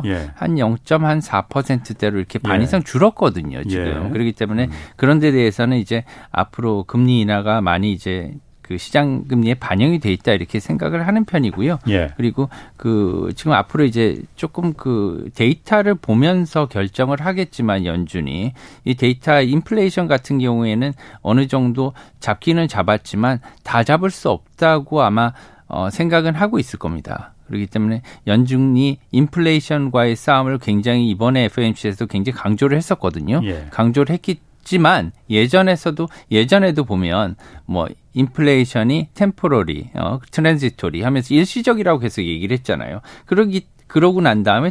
벌어졌다가요. 예. 한 영 점 사 퍼센트대로 이렇게 반 예. 이상 줄었거든요. 지금. 예. 그렇기 때문에 음. 그런 데 대해서는 이제 앞으로 금리 인하가 많이 이제 그 시장 금리에 반영이 돼 있다 이렇게 생각을 하는 편이고요. 예. 그리고 그 지금 앞으로 이제 조금 그 데이터를 보면서 결정을 하겠지만 연준이 이 데이터 인플레이션 같은 경우에는 어느 정도 잡기는 잡았지만 다 잡을 수 없다고 아마 어 생각은 하고 있을 겁니다. 그렇기 때문에 연준이 인플레이션과의 싸움을 굉장히 이번에 에프오엠씨에서도 굉장히 강조를 했었거든요. 예. 강조를 했기 지만 예전에서도 예전에도 보면 뭐 인플레이션이 템포러리, 어, 트랜지토리 하면서 일시적이라고 계속 얘기를 했잖아요. 그러기 그러고 난 다음에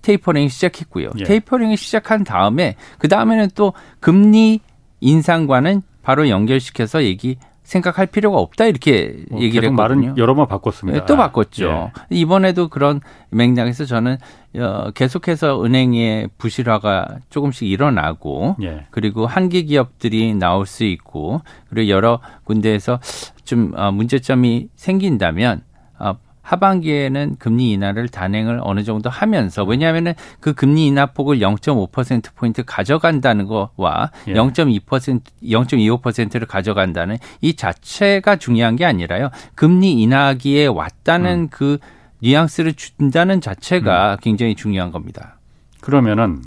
테이퍼링을 시작했고요. 예. 테이퍼링을 시작한 다음에 그 다음에는 또 금리 인상과는 바로 연결시켜서 얘기. 생각할 필요가 없다 이렇게 뭐 얘기를 했거든요. 말은 여러 번 바꿨습니다. 네, 또 바꿨죠. 예. 이번에도 그런 맥락에서 저는 계속해서 은행의 부실화가 조금씩 일어나고 예. 그리고 한계 기업들이 나올 수 있고 그리고 여러 군데에서 좀 문제점이 생긴다면 하반기에는 금리 인하를 단행을 어느 정도 하면서 왜냐하면 그 금리 인하 폭을 영 점 오 퍼센트 포인트 가져간다는 것과 예. 영 점 이 퍼센트, 영 점 이오 퍼센트를 가져간다는 이 자체가 중요한 게 아니라요. 금리 인하기에 왔다는 음. 그 뉘앙스를 준다는 자체가 음. 굉장히 중요한 겁니다. 그러면은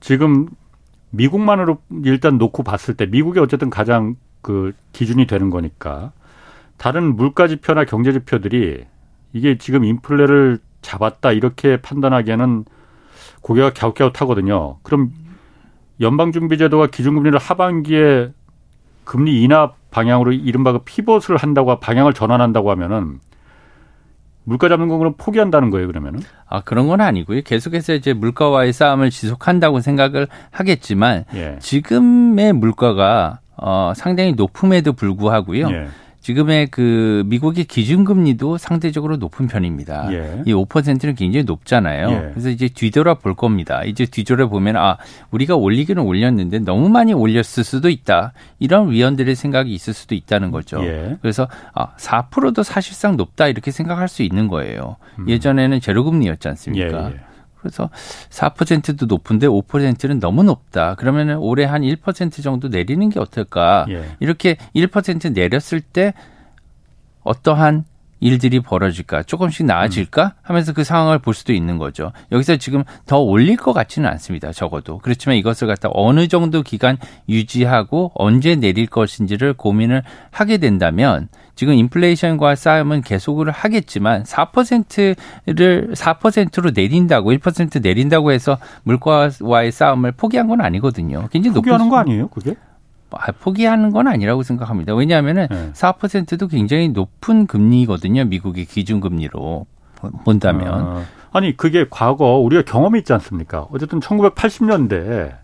지금 미국만으로 일단 놓고 봤을 때 미국이 어쨌든 가장 그 기준이 되는 거니까 다른 물가지표나 경제지표들이 이게 지금 인플레를 잡았다 이렇게 판단하기에는 고개가 갸웃갸웃하거든요. 그럼 연방준비제도가 기준금리를 하반기에 금리 인하 방향으로 이른바 그 피벗을 한다고 방향을 전환한다고 하면은 물가 잡는 건 그럼 포기한다는 거예요, 그러면은? 아, 그런 건 아니고요. 계속해서 이제 물가와의 싸움을 지속한다고 생각을 하겠지만 예. 지금의 물가가 어, 상당히 높음에도 불구하고요. 예. 지금의 그 미국의 기준금리도 상대적으로 높은 편입니다. 예. 이 오 퍼센트는 굉장히 높잖아요. 예. 그래서 이제 뒤돌아 볼 겁니다. 이제 뒤돌아보면 아 우리가 올리기는 올렸는데 너무 많이 올렸을 수도 있다. 이런 위원들의 생각이 있을 수도 있다는 거죠. 예. 그래서 아, 사 퍼센트도 사실상 높다 이렇게 생각할 수 있는 거예요. 음. 예전에는 제로금리였지 않습니까? 예, 예. 그래서 사 퍼센트도 높은데 오 퍼센트는 너무 높다. 그러면 올해 한 일 퍼센트 정도 내리는 게 어떨까. 예. 이렇게 일 퍼센트 내렸을 때 어떠한 일들이 벌어질까. 조금씩 나아질까 음. 하면서 그 상황을 볼 수도 있는 거죠. 여기서 지금 더 올릴 것 같지는 않습니다. 적어도. 그렇지만 이것을 갖다 어느 정도 기간 유지하고 언제 내릴 것인지를 고민을 하게 된다면 지금 인플레이션과 싸움은 계속을 하겠지만 사 퍼센트를 사 퍼센트로 내린다고 일 퍼센트 내린다고 해서 물가와의 싸움을 포기한 건 아니거든요. 굉장히 포기하는 높은 거 아니에요, 그게? 포기하는 건 아니라고 생각합니다. 왜냐하면 네. 사 퍼센트도 굉장히 높은 금리거든요. 미국의 기준금리로 본다면. 아, 아니 그게 과거 우리가 경험이 있지 않습니까? 어쨌든 천구백팔십 년대.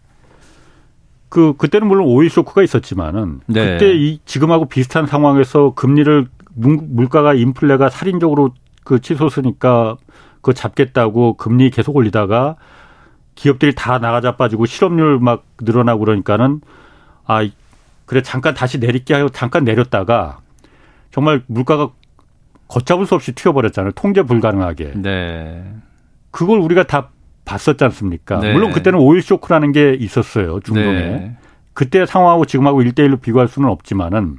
그 그때는 물론 오일 쇼크가 있었지만은 네. 그때 이 지금하고 비슷한 상황에서 금리를 물가가 인플레가 살인적으로 그 치솟으니까 그 잡겠다고 금리 계속 올리다가 기업들이 다 나가자 빠지고 실업률 막 늘어나고 그러니까는 아 그래 잠깐 다시 내릴게 하고 잠깐 내렸다가 정말 물가가 걷잡을 수 없이 튀어버렸잖아요. 통제 불가능하게. 네. 그걸 우리가 다 봤었지 않습니까? 네. 물론 그때는 오일 쇼크라는 게 있었어요. 중동에. 네. 그때 상황하고 지금하고 일대일로 비교할 수는 없지만은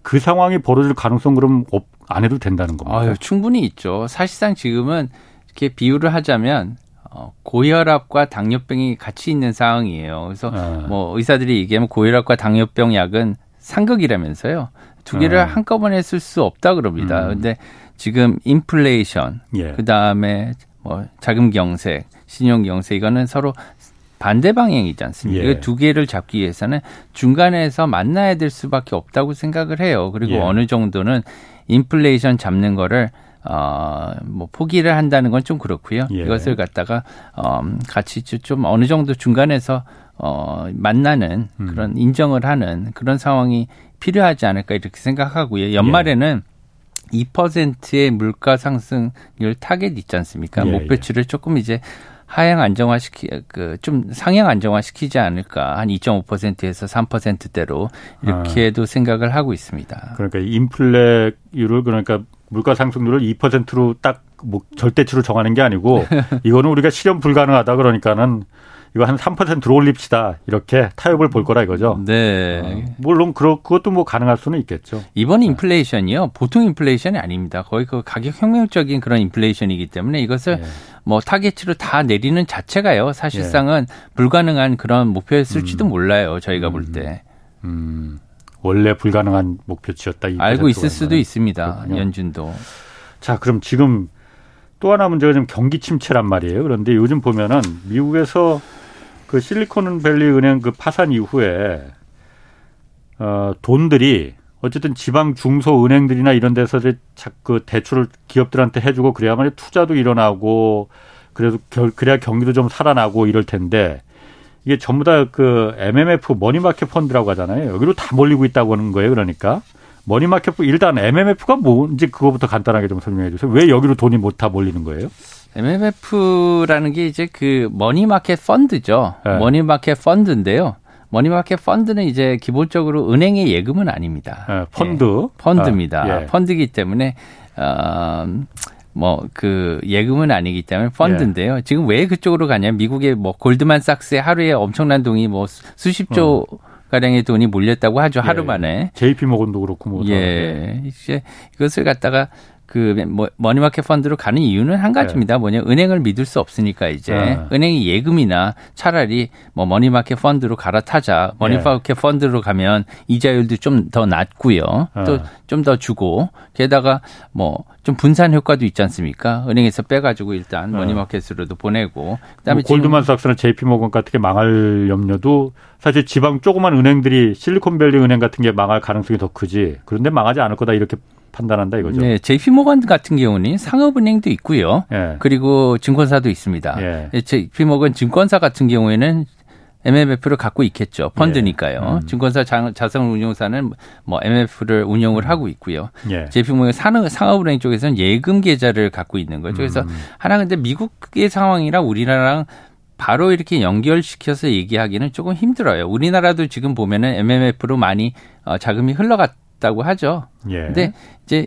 그 상황이 벌어질 가능성 그럼 안 해도 된다는 겁니다. 아유, 충분히 있죠. 사실상 지금은 이렇게 비유를 하자면 고혈압과 당뇨병이 같이 있는 상황이에요. 그래서 아. 뭐 의사들이 얘기하면 고혈압과 당뇨병 약은 상극이라면서요. 두 개를 아. 한꺼번에 쓸 수 없다 그럽니다. 그런데 음. 지금 인플레이션, 예. 그다음에 뭐 자금 경색, 신용 경색 이거는 서로 반대 방향이지 않습니까? 예. 두 개를 잡기 위해서는 중간에서 만나야 될 수밖에 없다고 생각을 해요. 그리고 예. 어느 정도는 인플레이션 잡는 거를 어, 뭐 포기를 한다는 건 좀 그렇고요. 예. 이것을 갖다가 어, 같이 좀 어느 정도 중간에서 어, 만나는 그런 음. 인정을 하는 그런 상황이 필요하지 않을까 이렇게 생각하고요. 연말에는 예. 이 퍼센트의 물가 상승률 타겟 있지 않습니까? 예, 목표치를 예. 조금 이제 하향 안정화시키, 그, 좀 상향 안정화시키지 않을까. 한 이 점 오 퍼센트에서 삼 퍼센트대로 이렇게도 아, 생각을 하고 있습니다. 그러니까 인플레율을 그러니까 물가 상승률을 이 퍼센트로 딱 뭐 절대치로 정하는 게 아니고 이거는 우리가 실현 불가능하다 그러니까는 이거 한 삼 퍼센트로 올립시다. 이렇게 타협을 볼 거라 이거죠. 네. 어, 물론 그러, 그것도 뭐 가능할 수는 있겠죠. 이번 인플레이션이요. 보통 인플레이션이 아닙니다. 거의 그 가격 혁명적인 그런 인플레이션이기 때문에 이것을 네. 뭐 타겟으로 다 내리는 자체가요. 사실상은 네. 불가능한 그런 목표였을지도 음. 몰라요. 저희가 음. 볼 때. 음. 원래 불가능한 목표치였다. 알고 있을 수도 거는. 있습니다. 그렇군요. 연준도. 자, 그럼 지금 또 하나 문제가 지금 경기 침체란 말이에요. 그런데 요즘 보면은 미국에서 그 실리콘밸리 은행 그 파산 이후에 어, 돈들이 어쨌든 지방 중소 은행들이나 이런 데서 그 대출을 기업들한테 해주고 그래야만 투자도 일어나고 그래도 결, 그래야 경기도 좀 살아나고 이럴 텐데. 이게 전부 다 그 엠엠에프 머니마켓 펀드라고 하잖아요. 여기로 다 몰리고 있다고 하는 거예요. 그러니까 머니마켓 일단 엠엠에프가 뭔지 그거부터 간단하게 좀 설명해 주세요. 왜 여기로 돈이 못 다 몰리는 거예요? 엠엠에프라는 게 이제 그 머니마켓 펀드죠. 네. 머니마켓 펀드인데요. 머니마켓 펀드는 이제 기본적으로 은행의 예금은 아닙니다. 네, 펀드. 예, 펀드입니다. 아, 예. 펀드이기 때문에 어, 뭐 그 예금은 아니기 때문에 펀드인데요. 예. 지금 왜 그쪽으로 가냐? 미국의 뭐 골드만삭스에 하루에 엄청난 돈이 뭐 수십조 어. 가량의 돈이 몰렸다고 하죠. 예. 하루 만에. 제이피 모건도 그렇고 뭐. 예. 이제 이것을 갖다가 그 머니마켓 펀드로 가는 이유는 한 가지입니다. 네. 뭐냐, 은행을 믿을 수 없으니까 이제 네. 은행이 예금이나 차라리 뭐 머니마켓 펀드로 갈아타자. 머니마켓 네. 펀드로 가면 이자율도 좀 더 낮고요. 네. 또 좀 더 주고 게다가 뭐 좀 분산 효과도 있지 않습니까? 은행에서 빼가지고 일단 네. 머니마켓으로도 보내고. 그다음에 뭐 골드만삭스나 제이피 모건 같은 게 망할 염려도 사실 지방 조그만 은행들이 실리콘밸리 은행 같은 게 망할 가능성이 더 크지. 그런데 망하지 않을 거다 이렇게. 판단한다 이거죠. 네, 제이피 모건 같은 경우는 상업은행도 있고요. 예. 그리고 증권사도 있습니다. 예. 제이피 모건 증권사 같은 경우에는 엠엠에프를 갖고 있겠죠. 펀드니까요. 예. 음. 증권사 자산운용사는 뭐 엠엠에프를 운영을 하고 있고요. 예. 제이피 모건 상업은행 쪽에서는 예금 계좌를 갖고 있는 거죠. 그래서 음. 하나 근데 미국의 상황이라 우리나라랑 바로 이렇게 연결시켜서 얘기하기는 조금 힘들어요. 우리나라도 지금 보면은 엠엠에프로 많이 자금이 흘러갔. 다고 하죠. 그런데 예. 이제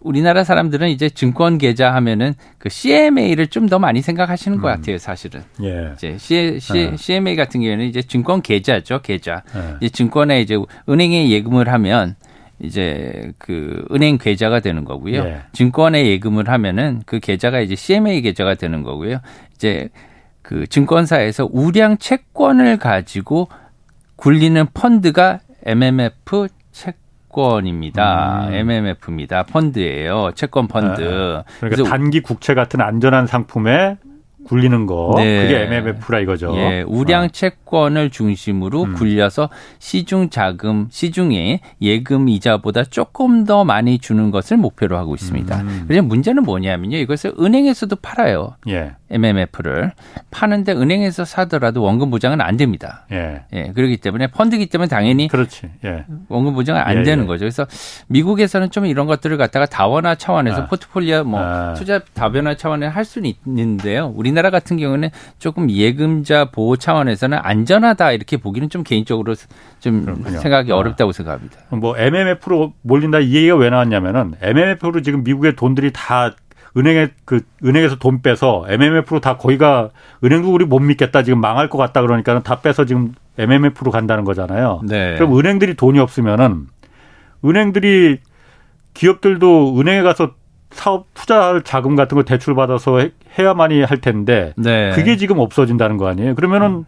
우리나라 사람들은 이제 증권 계좌 하면은 그 씨엠에이를 좀 더 많이 생각하시는 음. 것 같아요, 사실은. 예. 이제 C, C, 아. 씨엠에이 같은 경우에는 이제 증권 계좌죠, 계좌. 예. 이제 증권에 이제 은행에 예금을 하면 이제 그 은행 계좌가 되는 거고요. 예. 증권에 예금을 하면은 그 계좌가 이제 씨엠에이 계좌가 되는 거고요. 이제 그 증권사에서 우량 채권을 가지고 굴리는 펀드가 엠엠에프 채. 채권입니다. 음. 엠엠에프입니다. 펀드예요. 채권 펀드. 네. 그러니까 단기 국채 같은 안전한 상품에 굴리는 거. 네. 그게 엠엠에프라 이거죠. 예, 우량 어. 채권을 중심으로 음. 굴려서 시중 자금, 시중에 예금 이자보다 조금 더 많이 주는 것을 목표로 하고 있습니다. 음. 그래서 문제는 뭐냐면요. 이것을 은행에서도 팔아요. 예. 엠엠에프를. 파는데 은행에서 사더라도 원금 보장은 안 됩니다. 예. 예. 그렇기 때문에 펀드이기 때문에 당연히 그렇지. 예. 원금 보장은 안 예, 되는 예. 거죠. 그래서 미국에서는 좀 이런 것들을 갖다가 다원화 차원에서 아. 포트폴리오 뭐 아. 투자 다변화 차원에 할 수는 있는데요. 우리 우리나라 같은 경우는 조금 예금자 보호 차원에서는 안전하다 이렇게 보기는 좀 개인적으로 좀 그렇군요. 생각이 아. 어렵다고 생각합니다. 뭐 엠엠에프로 몰린다 이 얘기가 왜 나왔냐면은 엠엠에프로 지금 미국의 돈들이 다 은행에 그 은행에서 돈 빼서 엠엠에프로 다 거기가 은행도 우리 못 믿겠다 지금 망할 것 같다 그러니까는 다 빼서 지금 엠엠에프로 간다는 거잖아요. 네. 그럼 은행들이 돈이 없으면은 은행들이 기업들도 은행에 가서 사업 투자할 자금 같은 거 대출받아서 해야만이 할 텐데 네. 그게 지금 없어진다는 거 아니에요? 그러면은 음.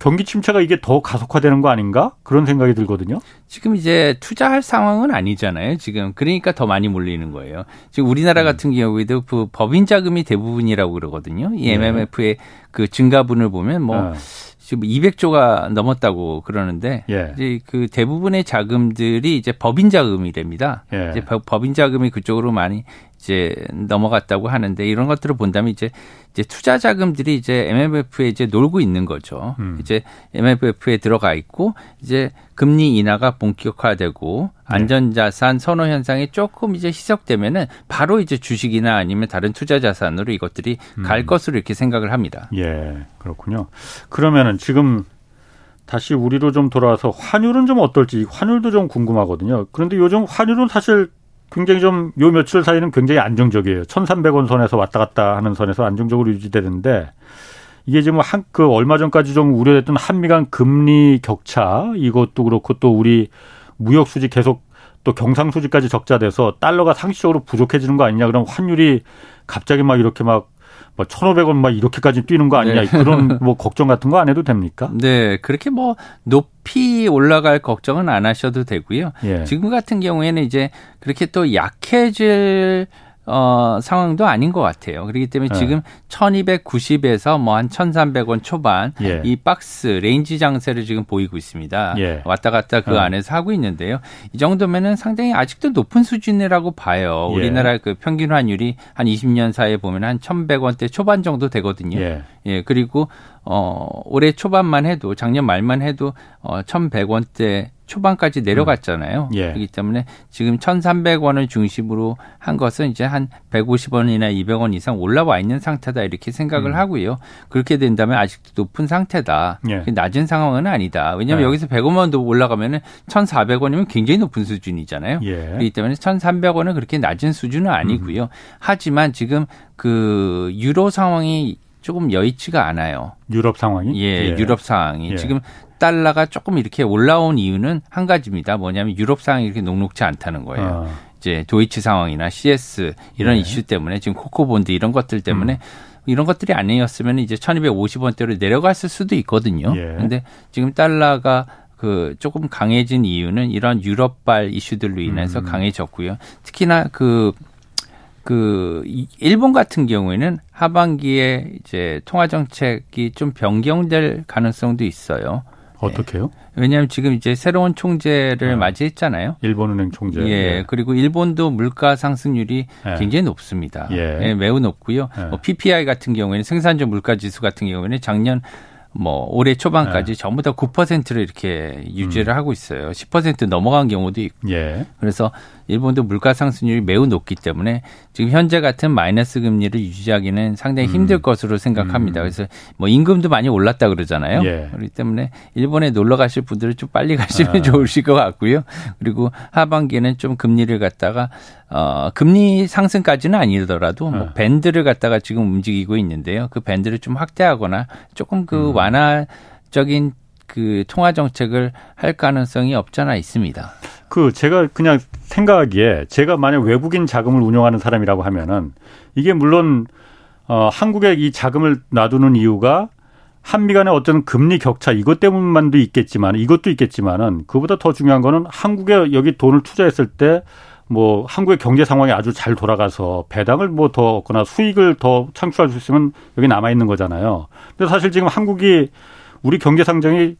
경기 침체가 이게 더 가속화되는 거 아닌가? 그런 생각이 들거든요. 지금 이제 투자할 상황은 아니잖아요. 지금 그러니까 더 많이 몰리는 거예요. 지금 우리나라 음. 같은 경우에도 그 법인 자금이 대부분이라고 그러거든요. 이 엠엠에프의 네. 그 증가분을 보면 뭐 아. 지금 이백조가 넘었다고 그러는데 예. 이제 그 대부분의 자금들이 이제 법인 자금이 됩니다. 예. 이제 법인 자금이 그쪽으로 많이 이제 넘어갔다고 하는데 이런 것들을 본다면 이제 이제 투자 자금들이 이제 엠엠에프에 이제 놀고 있는 거죠. 음. 이제 엠엠에프에 들어가 있고 이제 금리 인하가 본격화되고 안전자산 선호 현상이 조금 이제 희석되면은 바로 이제 주식이나 아니면 다른 투자 자산으로 이것들이 음. 갈 것으로 이렇게 생각을 합니다. 예, 그렇군요. 그러면은 지금 다시 우리로 좀 돌아와서 환율은 좀 어떨지 환율도 좀 궁금하거든요. 그런데 요즘 환율은 사실 굉장히 좀 요 며칠 사이는 굉장히 안정적이에요. 천삼백 원 선에서 왔다 갔다 하는 선에서 안정적으로 유지되는데 이게 지금 한, 그 얼마 전까지 좀 우려됐던 한미 간 금리 격차 이것도 그렇고 또 우리 무역 수지 계속 또 경상 수지까지 적자돼서 달러가 상시적으로 부족해지는 거 아니냐. 그럼 환율이 갑자기 막 이렇게 막 천오백 원 막 이렇게까지 뛰는 거 아니냐. 네. 그런 뭐 걱정 같은 거 안 해도 됩니까? 네. 그렇게 뭐 높이 올라갈 걱정은 안 하셔도 되고요. 예. 지금 같은 경우에는 이제 그렇게 또 약해질 어, 상황도 아닌 것 같아요. 그렇기 때문에 예. 지금 천이백구십에서 뭐 한 천삼백 원 초반 예. 이 박스 레인지 장세를 지금 보이고 있습니다. 예. 왔다 갔다 그 예. 안에서 하고 있는데요. 이 정도면은 상당히 아직도 높은 수준이라고 봐요. 예. 우리나라 그 평균 환율이 한 이십 년 사이에 보면 한 천백 원대 초반 정도 되거든요. 예. 예. 그리고 어, 올해 초반만 해도 작년 말만 해도 어, 천백 원대 초반까지 내려갔잖아요. 예. 그렇기 때문에 지금 천삼백 원을 중심으로 한 것은 이제 한 백오십 원이나 이백 원 이상 올라와 있는 상태다 이렇게 생각을 음. 하고요. 그렇게 된다면 아직도 높은 상태다. 예. 낮은 상황은 아니다. 왜냐하면 예. 여기서 백오만 원 더 올라가면 천사백 원이면 굉장히 높은 수준이잖아요. 예. 그렇기 때문에 천삼백 원은 그렇게 낮은 수준은 아니고요. 음. 하지만 지금 그 유로 상황이 조금 여의치가 않아요. 유럽 상황이? 예, 예. 유럽 상황이. 예. 지금 달러가 조금 이렇게 올라온 이유는 한 가지입니다. 뭐냐면 유럽 상황이 이렇게 녹록지 않다는 거예요. 아. 이제 도이치 상황이나 씨에스 이런 네. 이슈 때문에 지금 코코본드 이런 것들 때문에 음. 이런 것들이 아니었으면 이제 천이백오십 원대로 내려갔을 수도 있거든요. 그런데 예. 지금 달러가 그 조금 강해진 이유는 이런 유럽발 이슈들로 인해서 음. 강해졌고요. 특히나 그 그 일본 같은 경우에는 하반기에 이제 통화 정책이 좀 변경될 가능성도 있어요. 어떻게요? 예. 왜냐하면 지금 이제 새로운 총재를 네. 맞이했잖아요. 일본은행 총재. 예. 예. 그리고 일본도 물가 상승률이 예. 굉장히 높습니다. 예. 예. 매우 높고요. 예. 뭐 피피아이 같은 경우에는 생산자 물가 지수 같은 경우에는 작년 뭐 올해 초반까지 예. 전부 다 구 퍼센트를 이렇게 유지를 음. 하고 있어요. 십 퍼센트 넘어간 경우도 있고. 예. 그래서 일본도 물가 상승률이 매우 높기 때문에 지금 현재 같은 마이너스 금리를 유지하기는 상당히 힘들 음. 것으로 생각합니다. 그래서 뭐 임금도 많이 올랐다 그러잖아요. 예. 그렇기 때문에 일본에 놀러 가실 분들은 좀 빨리 가시면 아. 좋으실 것 같고요. 그리고 하반기에는 좀 금리를 갖다가 어, 금리 상승까지는 아니더라도 아. 뭐 밴드를 갖다가 지금 움직이고 있는데요. 그 밴드를 좀 확대하거나 조금 그 음. 완화적인 그 통화 정책을 할 가능성이 없잖아 있습니다. 그 제가 그냥 생각하기에 제가 만약 외국인 자금을 운용하는 사람이라고 하면은 이게 물론 어, 한국에 이 자금을 놔두는 이유가 한미 간의 어떤 금리 격차 이것 때문만도 있겠지만 이것도 있겠지만은 그보다 더 중요한 거는 한국에 여기 돈을 투자했을 때 뭐 한국의 경제 상황이 아주 잘 돌아가서 배당을 뭐 더 얻거나 수익을 더 창출할 수 있으면 여기 남아 있는 거잖아요. 근데 사실 지금 한국이 우리 경제 상장이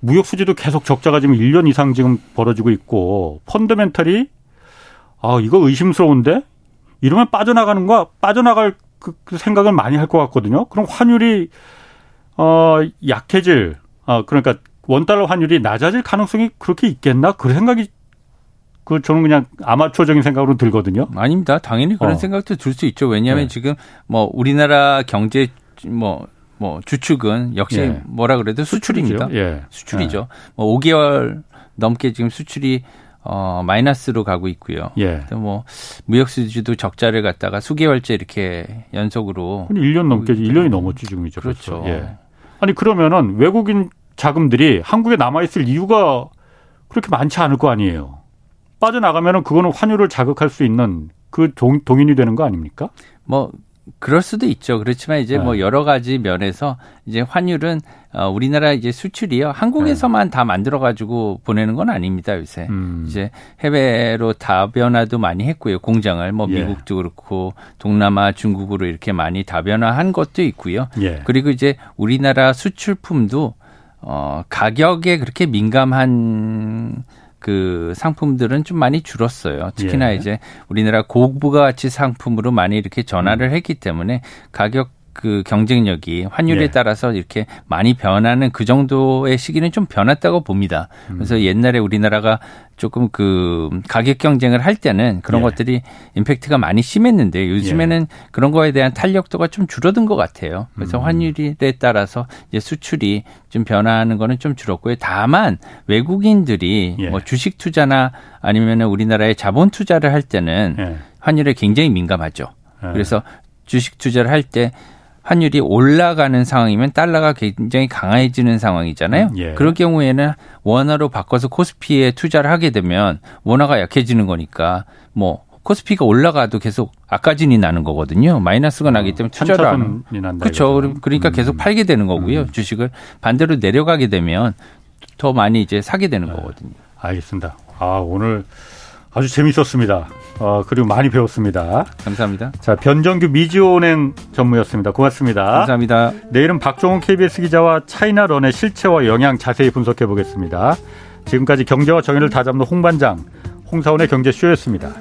무역 수지도 계속 적자가 지금 일 년 이상 지금 벌어지고 있고 펀더멘털이 아 이거 의심스러운데 이러면 빠져나가는 거 빠져나갈 그, 그 생각을 많이 할 것 같거든요. 그럼 환율이 어 약해질 아 그러니까 원달러 환율이 낮아질 가능성이 그렇게 있겠나 그 생각이 그 저는 그냥 아마추어적인 생각으로 들거든요. 아닙니다. 당연히 그런 어. 생각도 들 수 있죠. 왜냐하면 네. 지금 뭐 우리나라 경제 뭐 뭐 주축은 역시 예. 뭐라 그래도 수출입니다. 예. 수출이죠. 예. 뭐 오 개월 넘게 지금 수출이 어, 마이너스로 가고 있고요. 예. 또 뭐 무역 수지도 적자를 갖다가 수개월째 이렇게 연속으로 일 년 넘게 일 년이 넘었지 지금이죠. 그렇죠. 예. 아니 그러면은 외국인 자금들이 한국에 남아 있을 이유가 그렇게 많지 않을 거 아니에요. 빠져나가면은 그거는 환율을 자극할 수 있는 그 동, 동인이 되는 거 아닙니까? 뭐 그럴 수도 있죠. 그렇지만 이제 네. 뭐 여러 가지 면에서 이제 환율은 어, 우리나라 이제 수출이요. 한국에서만 네. 다 만들어 가지고 보내는 건 아닙니다, 요새. 음. 이제 해외로 다변화도 많이 했고요. 공장을 뭐 예. 미국도 그렇고 동남아, 중국으로 이렇게 많이 다변화한 것도 있고요. 예. 그리고 이제 우리나라 수출품도 어, 가격에 그렇게 민감한 그 상품들은 좀 많이 줄었어요. 특히나 예. 이제 우리나라 고부가가치 상품으로 많이 이렇게 전환을 음. 했기 때문에 가격 그 경쟁력이 환율에 예. 따라서 이렇게 많이 변하는 그 정도의 시기는 좀 변했다고 봅니다. 음. 그래서 옛날에 우리나라가 조금 그 가격 경쟁을 할 때는 그런 예. 것들이 임팩트가 많이 심했는데 요즘에는 예. 그런 거에 대한 탄력도가 좀 줄어든 것 같아요. 그래서 음. 환율에 따라서 이제 수출이 좀 변화하는 거는 좀 줄었고요. 다만 외국인들이 예. 뭐 주식 투자나 아니면은 우리나라에 자본 투자를 할 때는 예. 환율에 굉장히 민감하죠. 예. 그래서 주식 투자를 할 때 환율이 올라가는 상황이면 달러가 굉장히 강해지는 상황이잖아요. 예. 그럴 경우에는 원화로 바꿔서 코스피에 투자를 하게 되면 원화가 약해지는 거니까 뭐 코스피가 올라가도 계속 악가진이 나는 거거든요. 마이너스가 나기 때문에 어, 투자를 안 난다. 그렇죠. 그러니까 음. 계속 팔게 되는 거고요. 음. 주식을 반대로 내려가게 되면 더 많이 이제 사게 되는 네. 거거든요. 알겠습니다. 아, 오늘 아주 재밌었습니다. 어, 그리고 많이 배웠습니다. 감사합니다. 자, 변정규 미지오은행 전무였습니다. 고맙습니다. 감사합니다. 내일은 박종훈 케이비에스 기자와 차이나런의 실체와 영향 자세히 분석해 보겠습니다. 지금까지 경제와 정의를 다잡는 홍반장, 홍사원의 경제쇼였습니다.